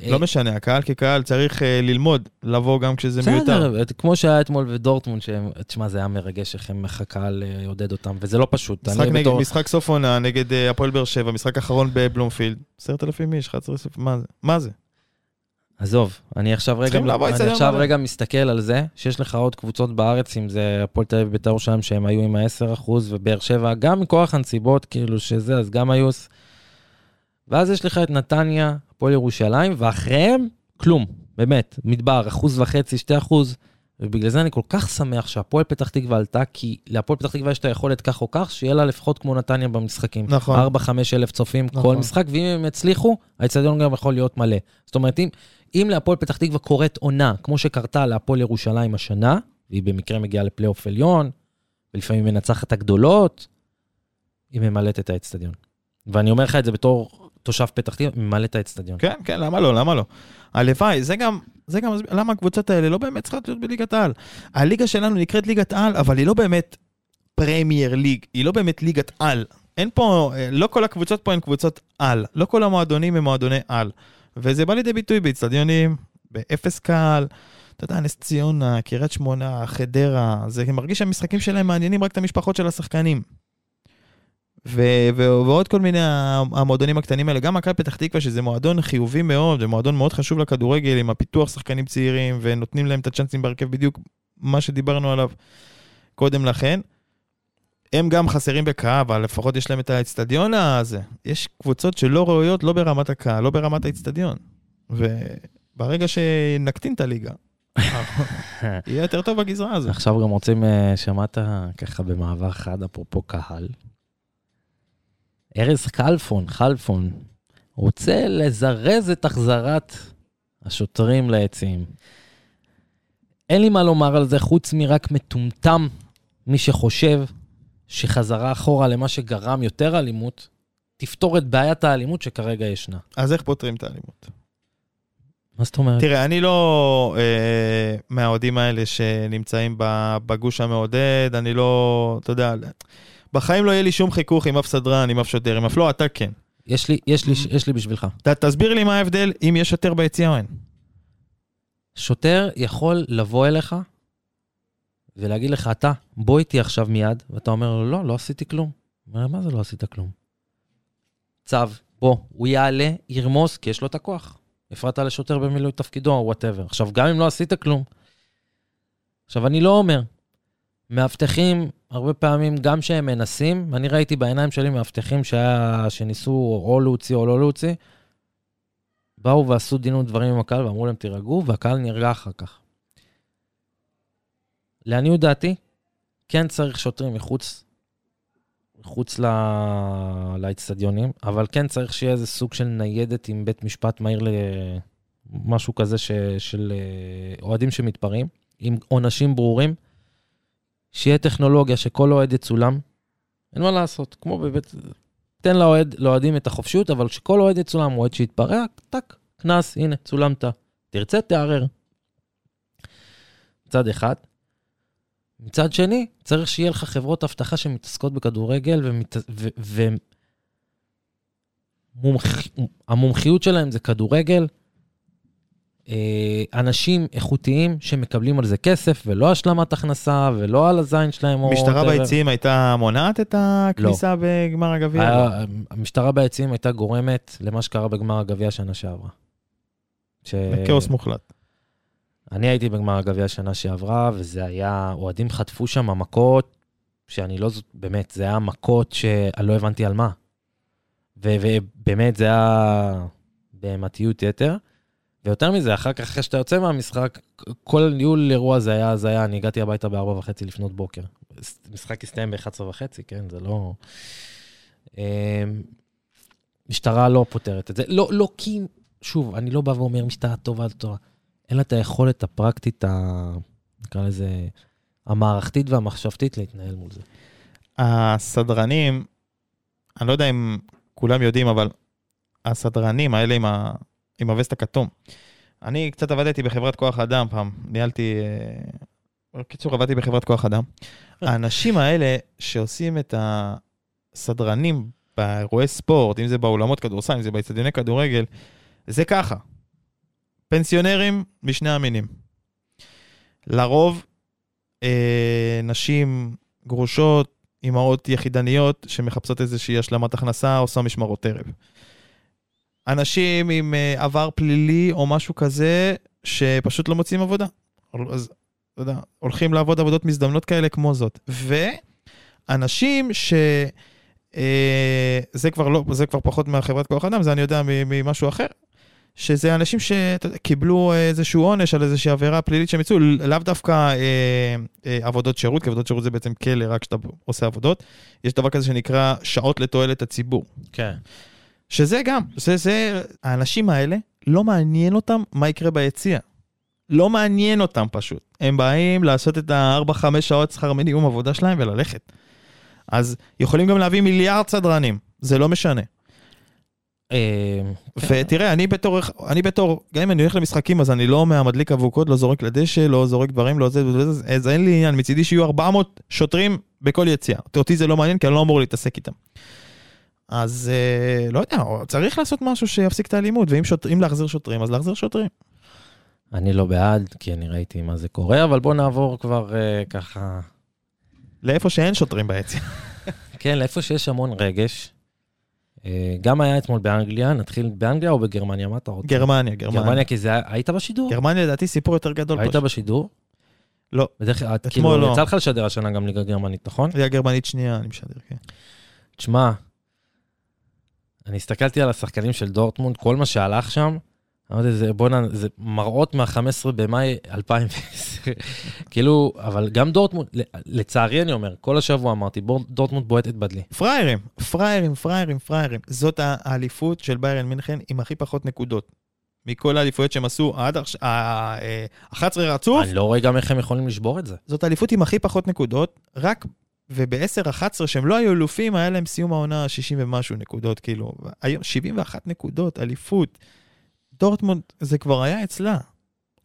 לא משנה, הקהל כקהל צריך ללמוד, לבוא גם כשזה מיותר. כמו שהיה אתמול ודורטמונד, שמה זה היה מרגש, איך הקהל עודד אותם, וזה לא פשוט. משחק סוף עונה נגד הפועל באר שבע, משחק אחרון בבלומפילד, עשרת אלפים איש, אחד עשר אלף, מה זה? עזוב, אני עכשיו רגע, אני עכשיו רגע מסתכל על זה, שיש לך עוד קבוצות בארץ, אם זה הפועל תל אביב בית"ר שם, שהם היו עם ה-עשרה אחוז, ובאר שבע, גם מכוח הנסיבות, כאילו שזה, אז גם היו... ואז יש לך את נתניה, הפועל ירושלים, ואחריהם כלום, באמת, מדבר, אחוז וחצי, שתי אחוז, ובגלל זה אני כל כך שמח שהפועל פתח תקווה עלתה, כי להפועל פתח תקווה יש את היכולת כך או כך, שיהיה לה לפחות כמו נתניה במשחקים. נכון. ארבע, חמש אלף צופים נכון. כל משחק, ואם הם יצליחו, האצטדיון גם יכול להיות מלא. זאת אומרת, אם, אם להפועל פתח תקווה קורית עונה, כמו שקרתה להפועל ירושלים השנה, והיא במקרה מגיעה לפלייאוף עליון, ולפעמים מנצחת הגדולות, היא ממלאת את האצטדיון. ואני אומר לך את זה בתור תושב פתח תקווה, ממלא את האצטדיון. כן, כן, למה לא, למה לא? הלוואי, זה גם, זה גם, למה הקבוצות האלה לא באמת צריכות להיות בליגת העל? הליגה שלנו נקראת ליגת העל, אבל היא לא באמת פרמייר ליג, היא לא באמת ליגת על. אין פה, לא כל הקבוצות פה הן קבוצות על, לא כל המועדונים הם מועדוני על. וזה בא לידי ביטוי באצטדיונים, באפס קהל, אתה יודע, נס ציונה, קריית שמונה, חדרה, זה מרגיש שהמשחקים שלהם מעניינים רק את המשפחות של השחקנים. ו- ו- ועוד כל מיני המועדונים הקטנים האלה, גם מכבי פתח תקווה, שזה מועדון חיובי מאוד, זה מועדון מאוד חשוב לכדורגל, עם הפיתוח שחקנים צעירים, ונותנים להם את הצ'אנסים בהרכב בדיוק מה שדיברנו עליו קודם לכן. הם גם חסרים בקהל, אבל לפחות יש להם את האצטדיון הזה. יש קבוצות שלא ראויות, לא ברמת הקהל, לא ברמת האצטדיון. וברגע שנקטין את הליגה, יהיה יותר טוב בגזרה הזו. עכשיו גם רוצים, שמעת ככה במעבר חד, אפרופו קהל. ארז חלפון, חלפון, רוצה לזרז את החזרת השוטרים לעצים. אין לי מה לומר על זה, חוץ מרק מטומטם, מי שחושב שחזרה אחורה למה שגרם יותר אלימות, תפתור את בעיית האלימות שכרגע ישנה. אז איך פותרים את האלימות? מה זאת אומרת? תראה, אני לא אה, מהעודים האלה שנמצאים בגוש המעודד, אני לא, אתה יודע, בחיים לא יהיה לי שום חיכוך עם אף סדרן, עם אף שוטר, עם אף לא, אתה כן. יש לי, יש לי, יש לי בשבילך. ת, תסביר לי מה ההבדל אם יש שוטר ביציאה או אין. שוטר יכול לבוא אליך ולהגיד לך, אתה, בוא איתי עכשיו מיד, ואתה אומר לו, לא, לא עשיתי כלום. מה זה לא עשית כלום? צו, בוא, הוא יעלה, ירמוס, כי יש לו את הכוח. הפרעת לשוטר במילוי תפקידו, או whatever. עכשיו, גם אם לא עשית כלום. עכשיו, אני לא אומר, מאבטחים, הרבה פעמים גם שהם מנסים, אני ראיתי בעיניים שלי מאבטחים שהיה, שניסו או להוציא או לא להוציא, באו ועשו דינו דברים עם הקהל, ואמרו להם תירגעו, והקהל נרגע אחר כך. לעניות דעתי, כן צריך שוטרים מחוץ, מחוץ לאצטדיונים, אבל כן צריך שיהיה איזה סוג של ניידת עם בית משפט מהיר למשהו כזה ש, של אוהדים שמתפרעים, עם עונשים ברורים, שיהיה טכנולוגיה שכל אוהד יצולם, אין מה לעשות, כמו בבית, תן לאוהד, לאוהדים את החופשיות, אבל שכל אוהד יצולם, אוהד שיתפרע, טק, כנס, הנה, צולמת, תרצה, תערר. מצד אחד. מצד שני, צריך שיהיה לך חברות הבטחה שמתעסקות בכדורגל, ומת... ו... ו... מומח... המומחיות שלהם זה כדורגל, אנשים איכותיים שמקבלים על זה כסף, ולא השלמת הכנסה, ולא על הזין שלהם. משטרה ביציעים הייתה מונעת את הכניסה בגמר הגביע? המשטרה ביציעים הייתה גורמת למה שקרה בגמר הגביע שנה שעברה. כאוס מוחלט. אני הייתי בגמר הגביע שנה שעברה, וזה היה, אוהדים חטפו שם המכות, שאני לא, באמת, זה היה מכות שלא הבנתי על מה. ובאמת זה היה במתיות יתר, ויותר מזה, אחר כך, אחרי שאתה יוצא מהמשחק, כל ניהול אירוע זה היה, זה היה, אני הגעתי הביתה בארבע וחצי לפנות בוקר. משחק הסתיים ב-אחת עשרה וחצי, כן, זה לא... משטרה לא פותרת את זה. לא, לא, כי... שוב, אני לא בא ואומר משטרה טובה, טובה. אין לה את היכולת הפרקטית, נקרא לזה, המערכתית והמחשבתית להתנהל מול זה. הסדרנים, אני לא יודע אם כולם יודעים, אבל הסדרנים האלה עם ה... עם הווסט הכתום. אני קצת עבדתי בחברת כוח אדם פעם, ניהלתי, קיצור עבדתי בחברת כוח אדם. האנשים האלה שעושים את הסדרנים באירועי ספורט, אם זה באולמות כדורסל, אם זה באצטדיוני כדורגל, זה ככה. פנסיונרים משני המינים. לרוב, אה, נשים גרושות, אמהות יחידניות, שמחפשות איזושהי השלמת הכנסה, עושה משמרות ערב. אנשים עם עבר פלילי או משהו כזה, שפשוט לא מוצאים עבודה. אז, אתה יודע, הולכים לעבוד עבודות מזדמנות כאלה כמו זאת. ואנשים ש... אה, זה כבר לא, זה כבר פחות מהחברת כוח אדם, זה אני יודע ממשהו אחר, שזה אנשים שקיבלו איזשהו עונש על איזושהי עבירה פלילית שהם יצאו, לאו דווקא אה, אה, עבודות שירות, כי עבודות שירות זה בעצם כלא רק כשאתה עושה עבודות, יש דבר כזה שנקרא שעות לתועלת הציבור. כן. שזה גם, זה, זה, האנשים האלה לא מעניין אותם מה יקרה ביציאה. לא מעניין אותם פשוט. הם באים לעשות את ה-ארבע חמש שעות שכר מינימום עבודה שלהם וללכת. אז יכולים גם להביא מיליארד סדרנים, זה לא משנה. ותראה, אני בתור, אני בתור, גם אם אני הולך למשחקים, אז אני לא מהמדליק אבוקות, לא זורק לדשא, לא זורק דברים, לא זה, אז אין לי עניין. מצידי שיהיו ארבע מאות שוטרים בכל יציאה. אותי זה לא מעניין, כי אני לא אמור להתעסק איתם. אז לא יודע, צריך לעשות משהו שיפסיק את האלימות, ואם להחזיר שוטרים, אז להחזיר שוטרים. אני לא בעד, כי אני ראיתי מה זה קורה, אבל בוא נעבור כבר ככה... לאיפה שאין שוטרים בעצם. כן, לאיפה שיש המון רגש. גם היה אתמול באנגליה, נתחיל באנגליה או בגרמניה, מה אתה רוצה? גרמניה, גרמניה. גרמניה, כי זה... היית בשידור? גרמניה, לדעתי, סיפור יותר גדול. היית בשידור? לא. בדרך כלל, כאילו, לא. יצא לך לשדר השנה גם ליגה גרמנית, נכון? ליגה גרמנית שנייה, אני משדר, כן. תשמע, אני הסתכלתי על השחקנים של דורטמונד, כל מה שהלך שם, בוא נע, זה מראות מה-חמישה עשר במאי אלפיים ועשר, כאילו, אבל גם דורטמונד, לצערי אני אומר, כל השבוע אמרתי, דורטמונד בועטת בדלי. פריירים, פריירים, פריירים, פריירים. זאת האליפות של באיירן מינכן עם הכי פחות נקודות. מכל האליפויות שהם עשו עד אחת עשרה רצוף. אני לא רואה גם איך הם יכולים לשבור את זה. זאת האליפות עם הכי פחות נקודות, רק וב-עשר אחת עשרה שהם לא היו אלופים, היה להם סיום העונה שישים ומשהו נקודות, כאילו. היום שבעים ואחת נקודות, אליפות. דורטמונד, זה כבר היה אצלה.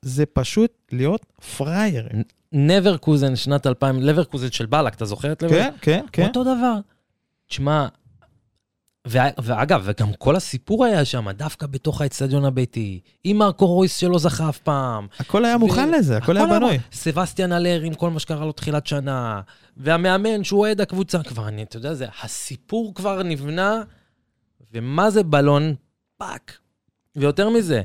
זה פשוט להיות פרייר. נברקוזן שנת אלפיים, לברקוזן של בלק, אתה זוכר את לברקוזן? כן, כן, כן. אותו דבר. תשמע, ואגב, וגם כל הסיפור היה שם, דווקא בתוך האצטדיון הביתי, עם מרקו רויס שלא זכה אף פעם. הכל היה מוכן לזה, הכל היה בנוי. סבסטיאן אלר עם כל מה שקרה לו תחילת שנה, והמאמן שהוא עד הקבוצה כבר, אני, אתה יודע, זה, הסיפור כבר נבנה, ומה זה בלון? פאק. ויותר מזה,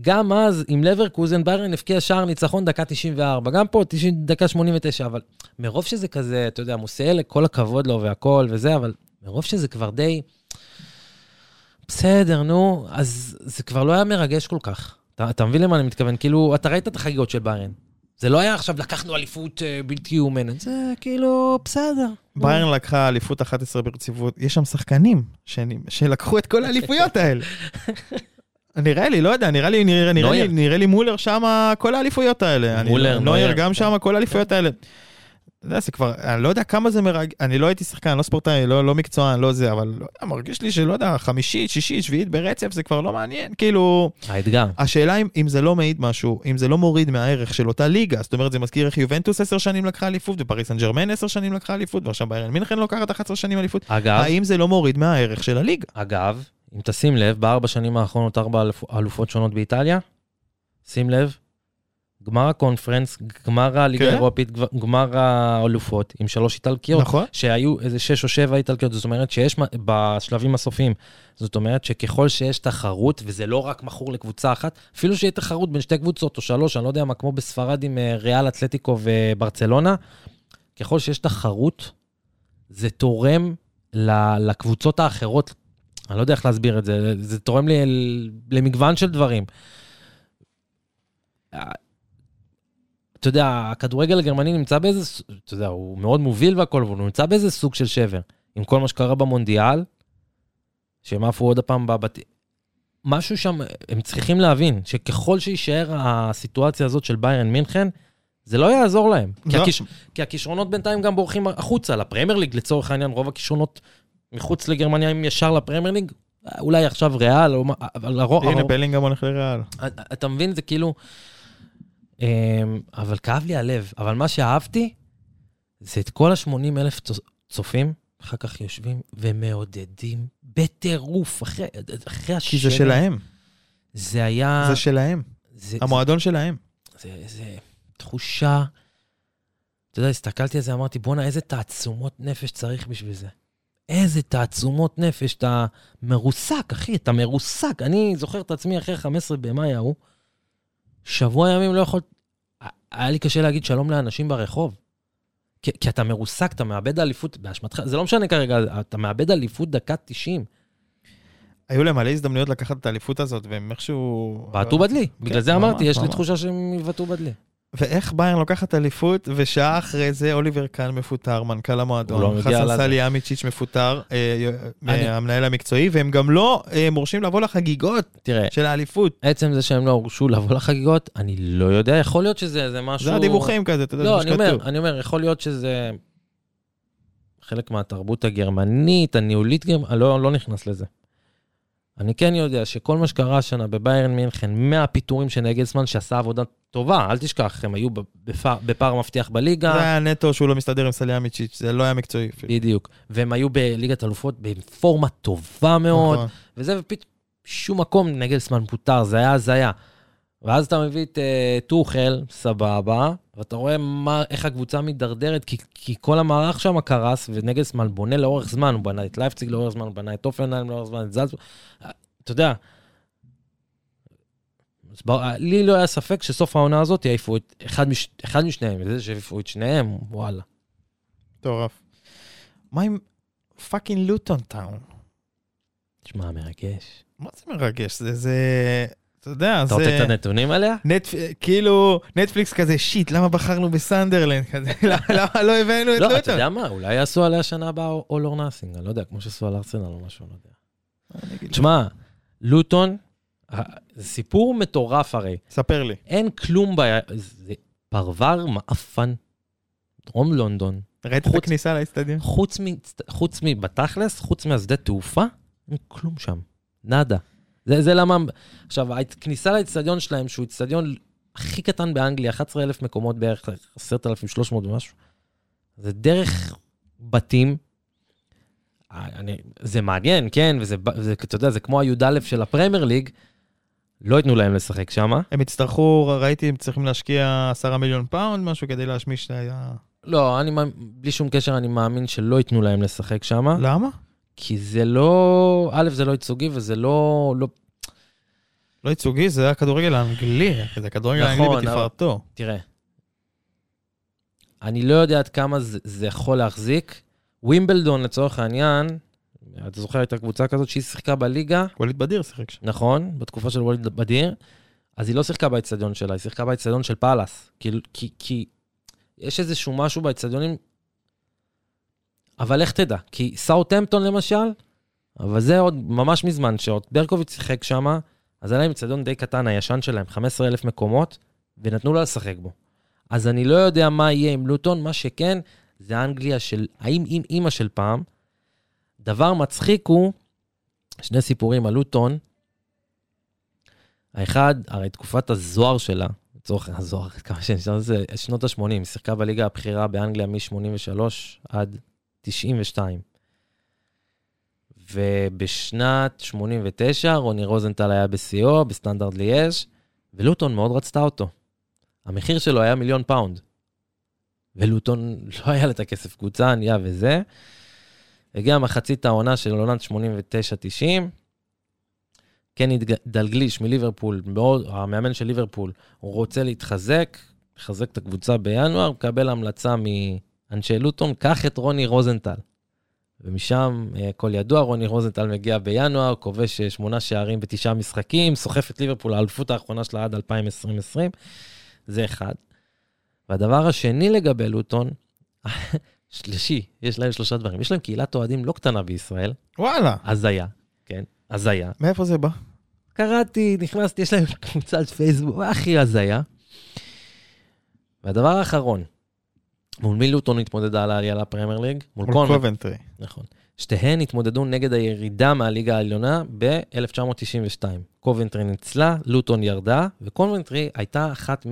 גם אז עם לברקוזן, באיירן הפקיע שער ניצחון דקה תשעים וארבע, גם פה דקה שמונים ותשע, אבל מרוב שזה כזה, אתה יודע, מוסייל, כל הכבוד לו והכל וזה, אבל מרוב שזה כבר די, בסדר, נו, אז זה כבר לא היה מרגש כל כך. אתה, אתה מבין למה אני מתכוון? כאילו, אתה ראית את החגיגות של באיירן. זה לא היה עכשיו, לקחנו אליפות בלתי אומנת. זה כאילו, בסדר. באיירן לקחה אליפות אחת עשרה ברציפות. יש שם שחקנים שלקחו את כל האליפויות האלה. נראה לי, לא יודע, נראה לי, נראה, נראה לי, נראה לי מולר שמה כל האליפויות האלה. מולר, אני, נויר, גם שמה כל האליפויות האלה. זה כבר, אני לא יודע כמה זה מרג... אני לא הייתי שחקן, לא ספורטאי, לא, לא מקצוען, לא זה, אבל לא יודע, מרגיש לי שלא יודע, חמישית, שישית, שביעית ברצף, זה כבר לא מעניין, כאילו... האתגר. השאלה אם, אם זה לא מעיד משהו, אם זה לא מוריד מהערך של אותה ליגה, זאת אומרת, זה מזכיר איך יובנטוס עשר שנים לקחה אליפות, ופריס סן ז'רמן עשר שנים לקחה אליפות, ועכשיו באיירן מינכן לוקחת אחת עשרה שנים אליפות. אגב, האם זה לא מוריד מהערך של הליגה? אגב, אם תשים לב, בארבע שנים האחרונות, ארבע אלופות שונות באיטליה, שים לב, גמר הקונפרנס, גמר הליגה האירופית, גמר האלופות, עם שלוש איטלקיות, שהיו איזה שש או שבע איטלקיות, זאת אומרת שיש בשלבים הסופיים, זאת אומרת שככל שיש תחרות, וזה לא רק מכור לקבוצה אחת, אפילו שיהיה תחרות בין שתי קבוצות או שלוש, אני לא יודע מה, כמו בספרד עם ריאל אתלטיקו וברצלונה, ככל שיש תחרות, זה תורם לקבוצות האחרות, אני לא יודע איך להסביר את זה, זה תורם לי למגוון של דברים. אתה יודע, הכדורגל הגרמני נמצא באיזה, אתה יודע, הוא מאוד מוביל והכל, והוא נמצא באיזה סוג של שבר, עם כל מה שקרה במונדיאל, שהם עפו עוד הפעם בבת... משהו שם, הם צריכים להבין, שככל שישאר הסיטואציה הזאת של באיירן מינכן, זה לא יעזור להם. לא. כי, הכיש... כי הכישרונות בינתיים גם בורחים החוצה, לפרמייר ליג לצורך העניין, רוב הכישרונות מחוץ לגרמניה, אם ישר לפרמייר ליג, אולי עכשיו ריאל, אבל הרוב... הנה, בלינגהאם הולך לריאל. אתה מבין, זה כאילו... אבל כאב לי הלב. אבל מה שאהבתי, זה את כל ה-שמונים אלף צופים, אחר כך יושבים ומעודדים בטירוף, אחרי השם. כי זה שלהם. זה היה... זה שלהם. המועדון שלהם. זה תחושה... אתה יודע, הסתכלתי על זה, אמרתי, בונה, איזה תעצומות נפש צריך בשביל זה. איזה תעצומות נפש, אתה מרוסק, אחי, אתה מרוסק. אני זוכר את עצמי אחרי חמישה עשר במאי ההוא, שבוע ימים לא יכול... היה לי קשה להגיד שלום לאנשים ברחוב, כי, כי אתה מרוסק, אתה מאבד אליפות, באשמתך, זה לא משנה כרגע, אתה מאבד אליפות דקת תשעים. היו להם מלא הזדמנויות לקחת את האליפות הזאת, והם איכשהו... בעטו בדלי. בגלל זה אמרתי, יש לי תחושה שהם יבעטו בדלי. ואיך באיירן לוקחת אליפות, ושעה אחרי זה אוליבר קאן מפוטר, מנכ"ל המועדון, חסן סליאמיץ'יץ' מפוטר, המנהל המקצועי, והם גם לא מורשים לבוא לחגיגות של האליפות. עצם זה שהם לא הורשו לבוא לחגיגות, אני לא יודע, יכול להיות שזה משהו... זה הדיווחים כזה, אתה יודע, זה משקטו. לא, אני אומר, יכול להיות שזה חלק מהתרבות הגרמנית, הניהולית, אני לא נכנס לזה. אני כן יודע שכל מה שקרה שנה בבאיירן מינכן, מאה פיתורים של נגלסמן שעשה עבודה טובה, אל תשכח, הם היו בפער מפתח בליגה. זה היה נטו שהוא לא מסתדר עם סליאמיץ'יץ', זה לא היה מקצועי. בדיוק, והם היו בליגת אלופות בפורמה טובה מאוד, וזה ופתאום שום מקום נגלסמן פוטר, זה היה, זה היה. ואז אתה מביא את תוחל, סבבה, ואתה רואה איך הקבוצה מתדרדרת, כי כל המערך שם קרס, ונגלסמן בונה לאורך זמן, הוא בנה את לייפציג לאורך זמן, הוא בנה את אופן לאורך זמן, את זלצבורג, אתה יודע, לי לא היה ספק שסוף העונה הזאת יעיפו את אחד משניהם, וזה שיעיפו את שניהם, וואלה. טורף. מה עם פאקינג לוטון טאון? תשמע, מרגש. מה זה מרגש? זה זה... אתה יודע, אתה רוצה את הנתונים עליה? כאילו, נטפליקס כזה, שיט, למה בחרנו בסנדרלנד כזה? למה לא הבאנו את לוטון? לא, אתה יודע מה, אולי יעשו עליה שנה הבאה All or Nothing, אני לא יודע, כמו שעשו על ארסנל או משהו, אני לא יודע. תשמע, לוטון, זה סיפור מטורף הרי. ספר לי. אין כלום בעיה, זה פרוור מאפן, דרום לונדון. ראית את הכניסה לאסטדיון? חוץ מבתכלס, חוץ מהשדה תעופה, אין כלום שם, נאדה. זה, זה למה, עכשיו, הכניסה לאצטדיון שלהם, שהוא אצטדיון הכי קטן באנגליה, אחד עשר אלף מקומות בערך, עשרת אלפים ושלוש מאות ומשהו, זה דרך בתים, אני, זה מעניין, כן, וזה, זה, אתה יודע, זה כמו ה-י"א של הפרמייר ליג, לא יתנו להם לשחק שם. הם הצטרכו, ראיתי, הם צריכים להשקיע עשרה מיליון פאונד, משהו כדי להשמיש שהיה... לא, אני, בלי שום קשר, אני מאמין שלא יתנו להם לשחק שם. למה? כי זה לא, א', זה לא ייצוגי, וזה לא, לא... לא ייצוגי, זה הכדורגל האנגלי, זה הכדורגל האנגלי בתפארתו. תראה, אני לא יודע עד כמה זה, זה יכול להחזיק. ווימבלדון, לצורך העניין, אתה זוכר את הקבוצה כזאת שהיא שיחקה בליגה? ווליד בדיר שיחק שם. נכון, בתקופה של ווליד בדיר, אז היא לא שיחקה באצטדיון שלה, היא שיחקה באצטדיון של פאלאס, כי, כי, כי יש איזשהו משהו באצטדיונים, אבל איך תדע? כי סאות'המפטון למשל, אבל זה עוד ממש מזמן, שעוד ברקוביץ' שיחק שם, אז עליהם אצטדיון די קטן, הישן שלהם, חמישה עשר אלף מקומות, ונתנו לה לשחק בו. אז אני לא יודע מה יהיה עם לוטון, מה שכן, זה האנגליה של, האם עם אמא של פעם, דבר מצחיק הוא, שני סיפורים על לוטון, האחד, הרי תקופת הזוהר שלה, לצורך הזוהר, כמה שנשאר, זה שנות ה-שמונים, היא שיחקה בליגה הבכירה באנגליה מ-שמונים ושלוש עד תשעים ושתיים. ובשנת שמונים ותשע, רוני רוזנטל היה בסיוע, בסטנדרט ליאש, ולוטון מאוד רצתה אותו. המחיר שלו היה מיליון פאונד. ולוטון לא היה לת הכסף קבוצה, ענייה וזה. הגיעה מחצית העונה של עונת שמונים ותשע תשעים. קני דלגליש מליברפול, מאוד, המאמן של ליברפול, הוא רוצה להתחזק, לחזק את הקבוצה בינואר, מקבל המלצה מ... אנשי לוטון, קח את רוני רוזנטל. ומשם, כל ידוע, רוני רוזנטל מגיע בינואר, כובש שמונה שערים בתשעה משחקים, סוחף את ליברפול, האלפות האחרונה שלה עד אלפיים עשרים. זה אחד. והדבר השני לגבי לוטון, שלישי, יש להם שלושה דברים. יש להם קהילת אוהדים לא קטנה בישראל. וואלה. הזיה, כן, הזיה. מאיפה זה בא? קראתי, נכנסתי, יש להם קבוצת פייסבוק, הכי הזיה. והדבר האחרון, מול מי לוטון התמודדה על העלייה לפרמייר ליג? מול קובנטרי. נכון. שתיהן התמודדו נגד הירידה מהליגה העליונה ב-אלף תשע מאות תשעים ושתיים. קובנטרי ניצלה, לוטון ירדה, וקובנטרי הייתה אחת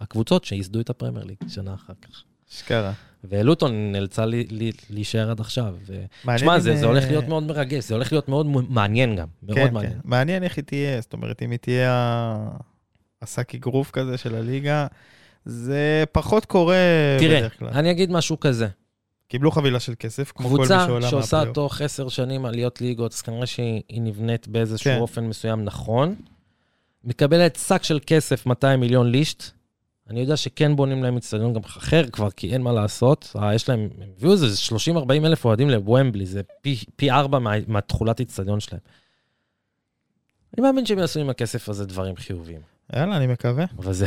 מהקבוצות שיסדו את הפרמייר ליג שנה אחר כך. שקרה. ולוטון נאלצה להישאר עד עכשיו. תשמע, זה הולך להיות מאוד מרגש, זה הולך להיות מאוד מעניין גם. כן, כן. מעניין איך היא תהיה, זאת אומרת, אם היא תהיה עסק אגרוף כזה של הליגה, זה פחות קורה בדרך כלל. תראה, אני אגיד משהו כזה. קיבלו חבילה של כסף, כמו כל מי שעולה מהפליאוף. קבוצה שעושה תוך עשר שנים עליות ליגות, אז כנראה שהיא נבנית באיזשהו אופן מסוים נכון. מקבלת שק של כסף מאתיים מיליון לישט, אני יודע שכן בונים להם אצטדיון גם אחר כבר, כי אין מה לעשות. יש להם, הם הביאו איזה שלושים ארבעים אלף אוהדים לבוומבלי, זה פי, פי ארבע מה, מהתחולת אצטדיון שלהם. אני מאמין שהם יעשו עם הכסף הזה דברים חיוביים. יאללה, אני מקווה. אבל זה,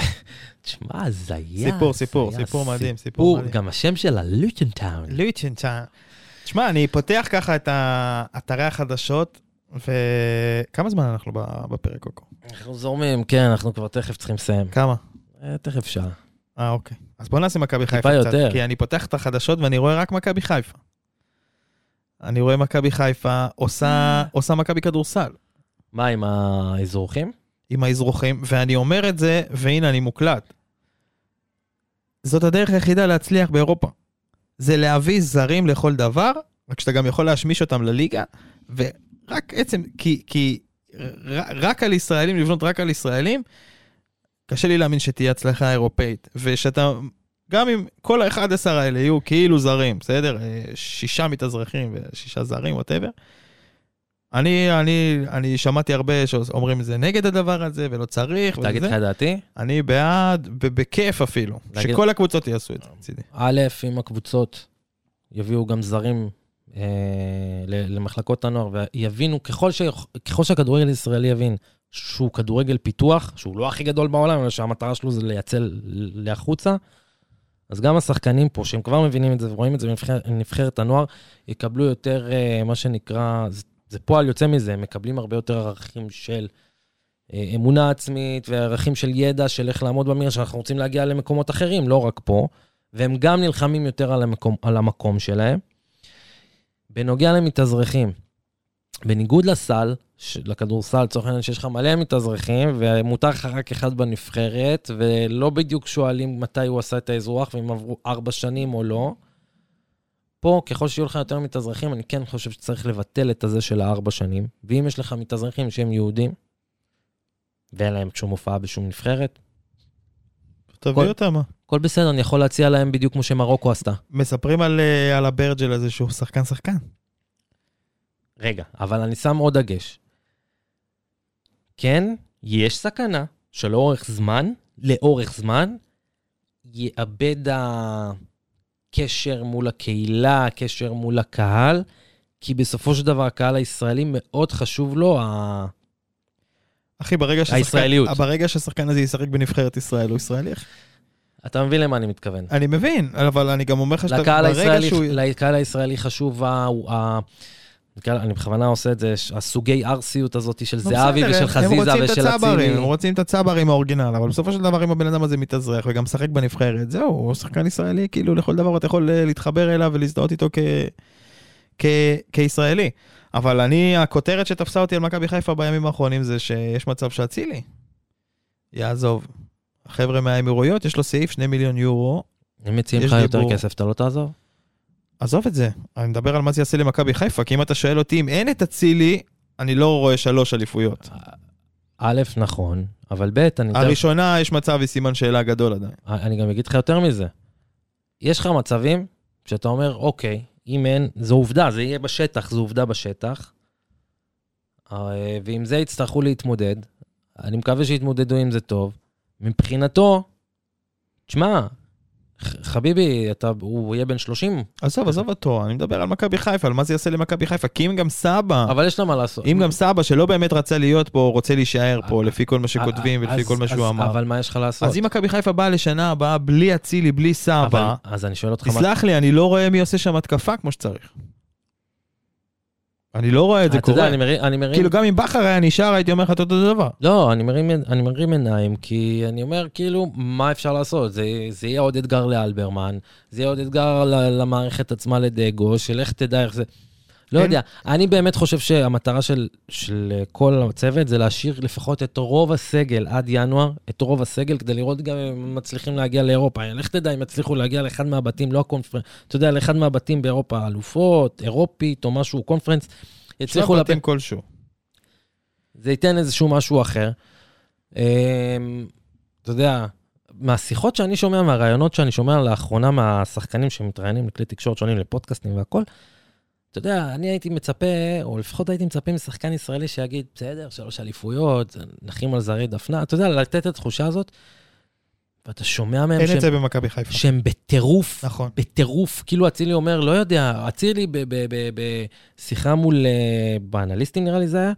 תשמע, זה היה... סיפור, סיפור, סיפור מדהים, סיפור מדהים. גם השם שלה, לוטון טאון. לוטון טאון. תשמע, אני פותח ככה את האתרי החדשות, וכמה זמן אנחנו בפרק קוקו? אנחנו זורמים, כן, אנחנו כבר תכף צריכים לסיים. כמה? תכף שעה. אה, אוקיי. אז בואו נעשה מכבי חיפה קצת, כי אני פותח את החדשות ואני רואה רק מכבי חיפה. אני רואה מכבי חיפה עושה מכבי כדורסל. מה, עם האזרוחים? עם האזרוחים, ואני אומר את זה, והנה אני מוקלט. זאת הדרך היחידה להצליח באירופה. זה להביא זרים לכל דבר, רק שאתה גם יכול להשמיש אותם לליגה, ורק עצם, כי, כי רק על ישראלים, לבנות רק על ישראלים, קשה לי להאמין שתהיה הצלחה אירופאית, ושאתה, גם אם כל ה-אחד עשר האלה יהיו כאילו זרים, בסדר? שישה מתאזרחים ושישה זרים, whatever. אני, אני, אני שמעתי הרבה שאומרים זה נגד הדבר הזה, ולא צריך. תגיד לך דעתי? אני בעד, ובכיף אפילו, תגיד... שכל הקבוצות יעשו את זה. א', אם הקבוצות יביאו גם זרים אה, למחלקות הנוער, ויבינו, ככל, ש... ככל שהכדורגל הישראלי יבין, שהוא כדורגל פיתוח, שהוא לא הכי גדול בעולם, אלא שהמטרה שלו זה לייצל להחוצה, אז גם השחקנים פה, שהם כבר מבינים את זה, ורואים את זה, נבחרת הנוער, יקבלו יותר אה, מה שנקרא... זה פועל יוצא מזה, הם מקבלים הרבה יותר ערכים של אמונה עצמית, וערכים של ידע, של איך לעמוד במיר, שאנחנו רוצים להגיע למקומות אחרים, לא רק פה, והם גם נלחמים יותר על המקום, על המקום שלהם. בנוגע למתאזרחים, בניגוד לסל, לכדורסל, צורך העניין שיש לך מלא מתאזרחים, ומותר לך רק אחד בנבחרת, ולא בדיוק שואלים מתי הוא עשה את האזרוח, ואם עברו ארבע שנים או לא, פה, ככל שיהיו לך יותר מתאזרחים, אני כן חושב שצריך לבטל את הזה של הארבע שנים, ואם יש לך מתאזרחים שהם יהודים, ואין להם שום הופעה בשום נבחרת, תביא אותם. כל בסדר, אני יכול להציע להם בדיוק כמו שמרוקו עשתה. מספרים על הברג'ל הזה שהוא שחקן שחקן. רגע, אבל אני שם עוד דגש. כן, יש סכנה שלאורך זמן, לאורך זמן, יאבד ה... קשר מול הקהילה, קשר מול הקהל, כי בסופו של דבר הקהל הישראלי מאוד חשוב לו ה... אחי, ברגע הישראליות. ברגע שהשחקן הזה ישחק בנבחרת ישראל, הוא ישראלי. אתה מבין למה אני מתכוון. אני מבין, אבל אני גם אומר לך שאתה... לקהל הישראלי, שהוא... לקהל הישראלי חשוב ה... ה... אני בכוונה עושה את זה, הסוגי ארסיות הזאת של זהבי ושל חזיזה ושל הציני. הם רוצים את הצברים האורגינל, אבל בסופו של דבר אם הבן אדם הזה מתאזרח וגם שחק בנבחרת, זהו, הוא שחקן ישראלי, כאילו לכל דבר אתה יכול להתחבר אליו ולהזדהות איתו כישראלי. אבל אני, הכותרת שתפסה אותי על מכבי חיפה בימים האחרונים זה שיש מצב שאצילי יעזוב. החבר'ה מהאמירויות, יש לו סעיף שני מיליון יורו. אם מציעים לך יותר כסף, אתה לא תעזוב? עזוב את זה, אני מדבר על מה זה יעשה למכבי חיפה, כי אם אתה שואל אותי, אם אין את הצילי, אני לא רואה שלוש אליפויות. א', נכון, אבל ב', אני... הראשונה, יש מצב וסימן שאלה גדול עדיין. אני גם אגיד לך יותר מזה. יש לך מצבים שאתה אומר, אוקיי, אם אין, זו עובדה, זה יהיה בשטח, זו עובדה בשטח, ועם זה יצטרכו להתמודד, אני מקווה שיתמודדו עם זה טוב. מבחינתו, תשמע, חביבי, אתה, הוא יהיה בן שלושים. עזוב, עזוב אותו, אני מדבר על מכבי חיפה, על מה זה יעשה למכבי חיפה, כי אם גם סבא... אבל יש לה מה לעשות. אם גם סבא, שלא באמת רצה להיות פה, רוצה להישאר פה, לפי כל מה שכותבים, ולפי כל מה שהוא אמר. אבל מה יש לך לעשות? אז אם מכבי חיפה באה לשנה הבאה, בלי הצילי, בלי סבא, אז אני שואל אותך... תסלח לי, אני לא רואה מי עושה שם התקפה כמו שצריך. אני לא רואה את זה קורה. כאילו גם אם בחר היה נשאר, הייתי אומר לך את אותו דבר. לא, אני מרים עיניים, כי אני אומר, כאילו, מה אפשר לעשות? זה יהיה עוד אתגר לאלברמן, זה יהיה עוד אתגר למערכת עצמה לדגו, שלך תדע איך זה... לא יודע, אני באמת חושב שהמטרה של כל הצוות זה להשאיר לפחות את רוב הסגל עד ינואר, את רוב הסגל, כדי לראות גם אם מצליחים להגיע לאירופה. לך תדע אם יצליחו להגיע לאחד מהבתים, לא הקונפרנס, אתה יודע, לאחד מהבתים באירופה, אלופות, אירופית או משהו, קונפרנס, יצליחו לבתים כלשהו. זה ייתן איזשהו משהו אחר. אתה יודע, מהשיחות שאני שומע, מהרעיונות שאני שומע לאחרונה מהשחקנים שמתראיינים לכלי תקשורת שונים, לפודקאסטים והכל, אתה יודע, אני הייתי מצפה, או לפחות הייתי מצפה משחקן ישראלי שיגיד, בסדר, שלוש אליפויות, נחים על זרי דפנה, אתה יודע, לתת את התחושה הזאת, ואתה שומע מהם אין את זה במכבי חיפה. שהם בטירוף, נכון. בטירוף. כאילו אצילי אומר, לא יודע, אצילי בשיחה מול, באנליסטים נראה לי זה היה,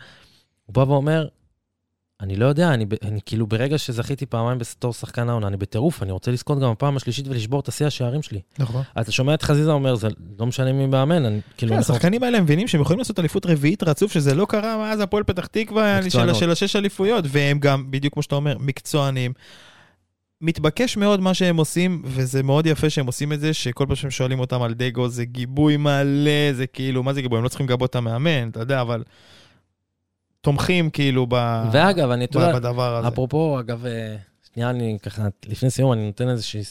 הוא בא ואומר, אני לא יודע, אני, אני כאילו ברגע שזכיתי פעמיים בסטור שחקן העונה, אני בטירוף, אני רוצה לזכות גם הפעם השלישית ולשבור את עשי השערים שלי. נכון. אתה שומע את חזיזה אומר, זה לא משנה מי מאמן, אני כאילו... השחקנים האלה מבינים שהם יכולים לעשות אליפות רביעית רצוף, שזה לא קרה מאז הפועל פתח תקווה של השש אליפויות, והם גם, בדיוק כמו שאתה אומר, מקצוענים. מתבקש מאוד מה שהם עושים, וזה מאוד יפה שהם עושים את זה, שכל פעם שהם שואלים אותם על דגו, זה גיבוי מלא, זה כאילו, מה זה גיבוי? הם לא צריכים לגבות את המאמן, אתה יודע, אבל... תומכים כאילו ב... ואגב, אני תולה, בדבר הזה. אפרופו, אגב, שנייה, אני ככה, לפני סיום, אני נותן איזושהי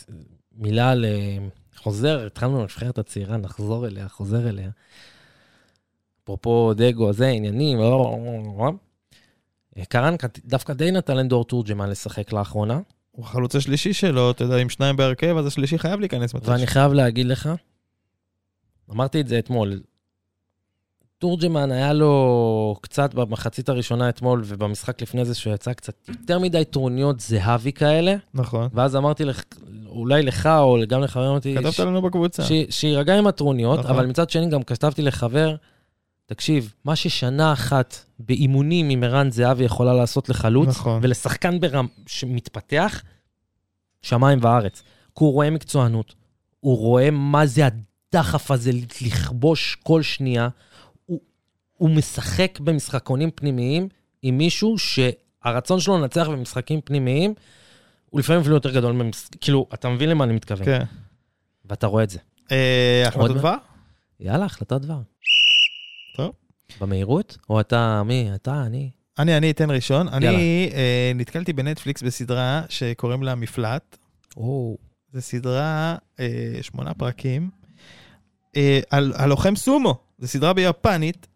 מילה לחוזר, התחלנו לשחרר את הצעירה, נחזור אליה, חוזר אליה. אפרופו דגו, זה עניינים, קרן דווקא די נתן לדור תורג'מן לשחק לאחרונה. הוא חלוצה שלישי שלו, אתה יודע, עם שניים בהרכב, אז השלישי חייב להיכנס מתישהו. ואני חייב להגיד לך, אמרתי את זה אתמול, תורג'מן היה לו קצת במחצית הראשונה אתמול, ובמשחק לפני זה שהוא יצא קצת יותר מדי טרוניות זהבי כאלה. נכון. ואז אמרתי לך, אולי לך או גם לחבר אותי... כתבת ש... לנו בקבוצה. ש... שירגע עם הטרוניות, נכון. אבל מצד שני גם כתבתי לחבר, תקשיב, מה ששנה אחת באימונים עם ערן זהבי יכולה לעשות לחלוץ, נכון. ולשחקן ברם שמתפתח, שמיים וארץ. כי הוא רואה מקצוענות, הוא רואה מה זה הדחף הזה לכבוש כל שנייה, הוא משחק במשחקונים פנימיים עם מישהו שהרצון שלו לנצח במשחקים פנימיים, הוא לפעמים אפילו יותר גדול, כאילו, אתה מבין למה אני מתכוון. כן. ואתה רואה את זה. החלטת דבר? יאללה, החלטת דבר. טוב. במהירות? או אתה, מי? אתה, אני? אני, אני אתן ראשון. אני נתקלתי בנטפליקס בסדרה שקוראים לה מפלט. או. זו סדרה, שמונה פרקים, על לוחם סומו. זו סדרה ביפנית,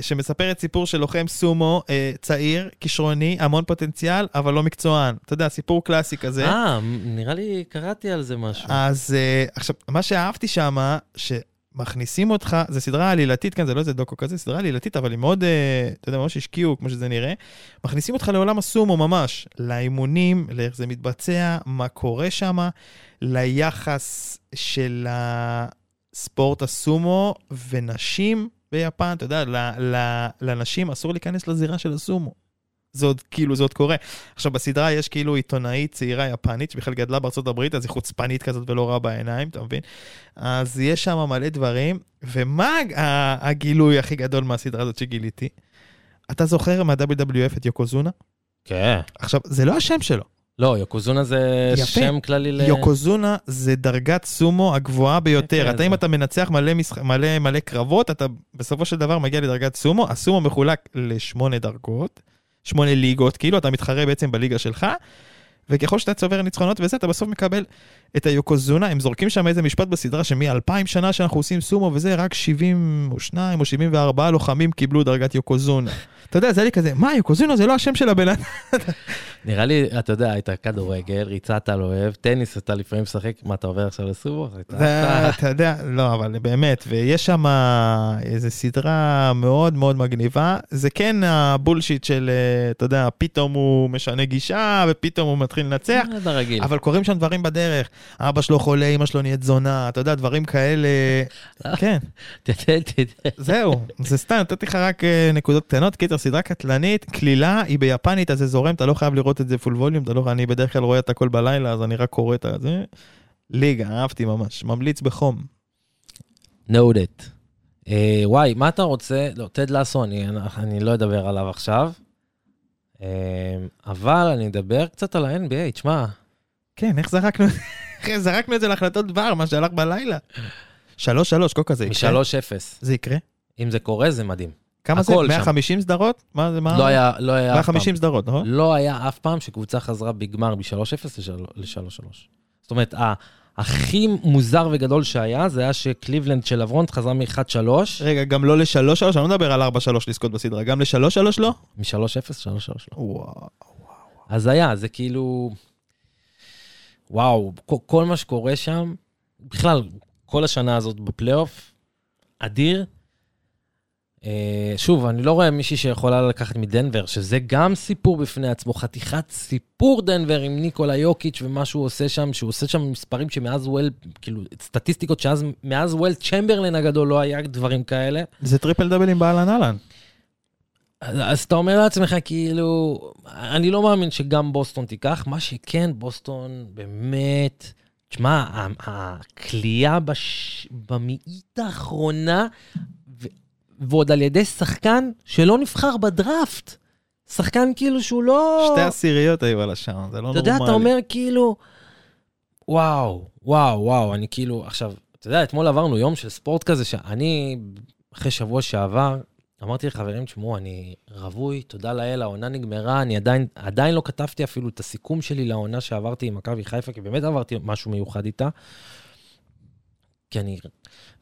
שמספר את סיפור של לוחם סומו, צעיר, כישרוני, המון פוטנציאל, אבל לא מקצוען. אתה יודע, סיפור קלאסי כזה. אה, נראה לי, קראתי על זה משהו. אז עכשיו, מה שאהבתי שמה, שמכניסים אותך, זה סדרה עלילתית, כאן זה לא איזה דוקו כזה, סדרה עלילתית, אבל היא מאוד, אתה יודע, ממש השקיעו, כמו שזה נראה, מכניסים אותך לעולם הסומו ממש, לאימונים, לאיך זה מתבצע, מה קורה שמה, ליחס של הספורט הסומו ונשים, ביפן, אתה יודע, לנשים אסור להיכנס לזירה של הסומו. זה עוד, כאילו, זה עוד קורה. עכשיו, בסדרה יש כאילו עיתונאית צעירה יפנית, שבכלל גדלה בארצות הברית, אז היא חוצפנית כזאת ולא רע בעיניים, אתה מבין? אז יש שם מלא דברים, ומה הגילוי הכי גדול מהסדרה הזאת שגיליתי? אתה זוכר מה-דאבליו דאבליו אף את יוקוזונה? כן. עכשיו, זה לא השם שלו. לא, יוקוזונה זה שם כללי ל... יוקוזונה זה דרגת סומו הגבוהה ביותר. אתה, אם אתה מנצח מלא מלא קרבות, אתה בסופו של דבר מגיע לדרגת סומו. הסומו מחולק לשמונה דרגות, שמונה ליגות, כאילו אתה מתחרה בעצם בליגה שלך, וככל שאתה צובר ניצחונות וזה, אתה בסוף מקבל את היוקוזונה. הם זורקים שם איזה משפט בסדרה שמ-אלפיים שנה שאנחנו עושים סומו וזה, רק שבעים ושתיים או שבעים וארבעה לוחמים קיבלו דרגת יוקוזונה. אתה יודע, זה היה לי כזה, מה, יוקוזונה זה לא השם של הבן אדם? נראה לי, אתה יודע, הייתה כדורגל, ריצה אתה לא אוהב, טניס אתה לפעמים משחק, מה אתה עובר עכשיו לסומו? אתה יודע, לא, אבל באמת, ויש שם איזו סדרה מאוד מאוד מגניבה, זה כן הבולשיט של, אתה יודע, פתאום הוא משנה גישה, ופתאום הוא מתחיל לנצח, אבל קוראים שם דברים בדרך, אבא שלו חולה, אמא שלו נהיית זונה, אתה יודע, דברים כאלה, כן. זהו, זה סתם, נתתי לך רק נקודות קטנות, קיצר, סדרה קטלנית, כלילה, היא ביפנית, אז זה זורם, אתה לא חייב לראות את זה פול ווליום, אתה לא, אני בדרך כלל רואה את הכל בלילה, אז אני רק קורא את זה. ליגה, אהבתי ממש, ממליץ בחום. נודד. וואי, מה אתה רוצה? לא, טד לאסו, אני לא אדבר עליו עכשיו, אבל אני אדבר קצת על ה-אן בי איי, תשמע, כן, איך זרקנו, איך זרקנו את זה להחלטות דבר, מה שהלך בלילה. שלוש שלוש, כל כזה יקרה. משלוש אפס. זה יקרה? אם זה קורה, זה מדהים. כמה זה? מאה וחמישים סדרות? מה זה, מה? לא היה, לא היה. מאה וחמישים סדרות, נכון? לא היה אף פעם שקבוצה חזרה בגמר משלוש אפס לשלוש שלוש. זאת אומרת, הכי מוזר וגדול שהיה, זה היה שקליבלנד של אברונט חזרה מאחת שלוש. רגע, גם לא לשלוש שלוש, אני לא מדבר על ארבע שלוש לזכות בסדרה, גם לשלוש שלוש לא? משלוש אפס, שלוש שלוש לא. וואו, וואו. אז היה, זה כאילו... וואו, כל מה שקורה שם, בכלל, כל השנה הזאת בפלי אוף, אדיר, שוב, אני לא רואה מישהי שיכולה לקחת מדנבר, שזה גם סיפור בפני עצמו, חתיכת סיפור דנבר עם ניקולה יוקיץ' ומה שהוא עושה שם, שהוא עושה שם מספרים שמאז וויל, כאילו, סטטיסטיקות שמאז וויל צ'מברלן הגדול לא היה דברים כאלה. זה טריפל דאבל עם בעלן אלן. אז אתה אומר לעצמך, כאילו, אני לא מאמין שגם בוסטון תיקח, מה שכן, בוסטון באמת... תשמע, הקליעה בש... במאית האחרונה, ו... ועוד על ידי שחקן שלא נבחר בדראפט. שחקן כאילו שהוא לא... שתי עשיריות היו על השם, זה לא נורמלי. אתה יודע, אתה אומר כאילו, וואו, וואו, וואו, אני כאילו, עכשיו, אתה יודע, אתמול עברנו יום של ספורט כזה, שאני אחרי שבוע שעבר, אמרתי לחברים, תשמעו, אני רבוי, תודה לאל, העונה נגמרה, אני עדיין, עדיין לא כתבתי אפילו את הסיכום שלי לעונה שעברתי עם מכבי חיפה, כי באמת עברתי משהו מיוחד איתה, כי אני,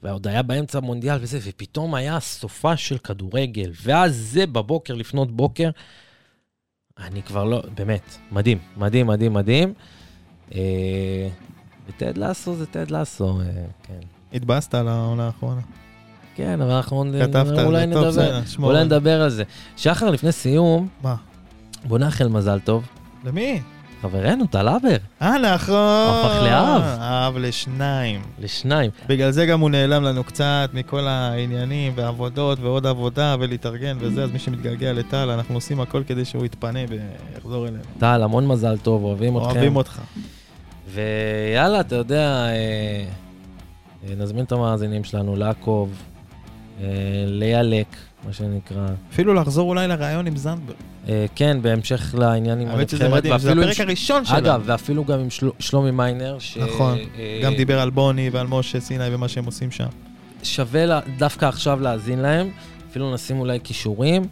ועוד היה באמצע מונדיאל וזה, ופתאום היה סופה של כדורגל, ואז זה בבוקר, לפנות בוקר, אני כבר לא, באמת, מדהים, מדהים, מדהים, מדהים, אה, וטד לאסו זה טד לאסו, אה, כן. התבאסת על העונה האחרונה. כן, אבל אנחנו אולי נדבר, אולי נדבר על זה. שחר, לפני סיום, בוא נאחל מזל טוב. למי? חברנו, טל אבר. אה, נכון. הפך לאב. אב לשניים. לשניים. בגלל זה גם הוא נעלם לנו קצת מכל העניינים ועבודות ועוד עבודה ולהתארגן וזה, אז מי שמתגעגע לטל, אנחנו עושים הכל כדי שהוא יתפנה ויחזור אלינו. טל, המון מזל טוב, אוהבים אתכם. אוהבים אותך. ויאללה, אתה יודע, נזמין את המאזינים שלנו לעקוב, לילק, מה שנקרא. אפילו לחזור אולי לרעיון עם זנדברג. כן, בהמשך לעניין עם הנבחרת. זה הפרק הראשון שלנו. אגב, ואפילו גם עם שלומי מיינר. נכון, גם דיבר על בוני ועל משה סיני ומה שהם עושים שם. שווה דווקא עכשיו להאזין להם, אפילו נשים אולי קישורים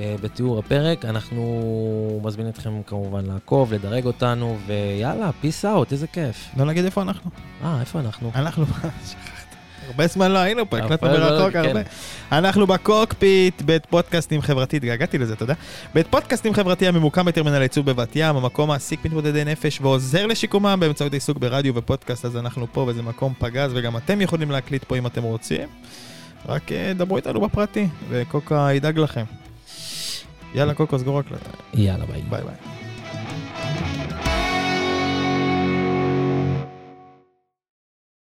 בתיאור הפרק. אנחנו מזמינים אתכם כמובן לעקוב, לדרג אותנו, ויאללה, peace out, איזה כיף. לא נגיד איפה אנחנו. אה, איפה אנחנו? אנחנו שכחנו. הרבה זמן לא היינו פה, הקלטנו ברחוק הרבה. אנחנו בקוקפיט, בית פודקאסטים חברתי, התגעגעתי לזה, אתה יודע? בית פודקאסטים חברתי הממוקם בטרמינל הייצור בבת ים, המקום מעסיק מתמודדי נפש ועוזר לשיקומם באמצעות עיסוק ברדיו ופודקאסט, אז אנחנו פה וזה מקום פגז, וגם אתם יכולים להקליט פה אם אתם רוצים. רק דברו איתנו בפרטי, וקוקה ידאג לכם. יאללה קוקו, סגור הקלטה. יאללה, ביי. ביי ביי.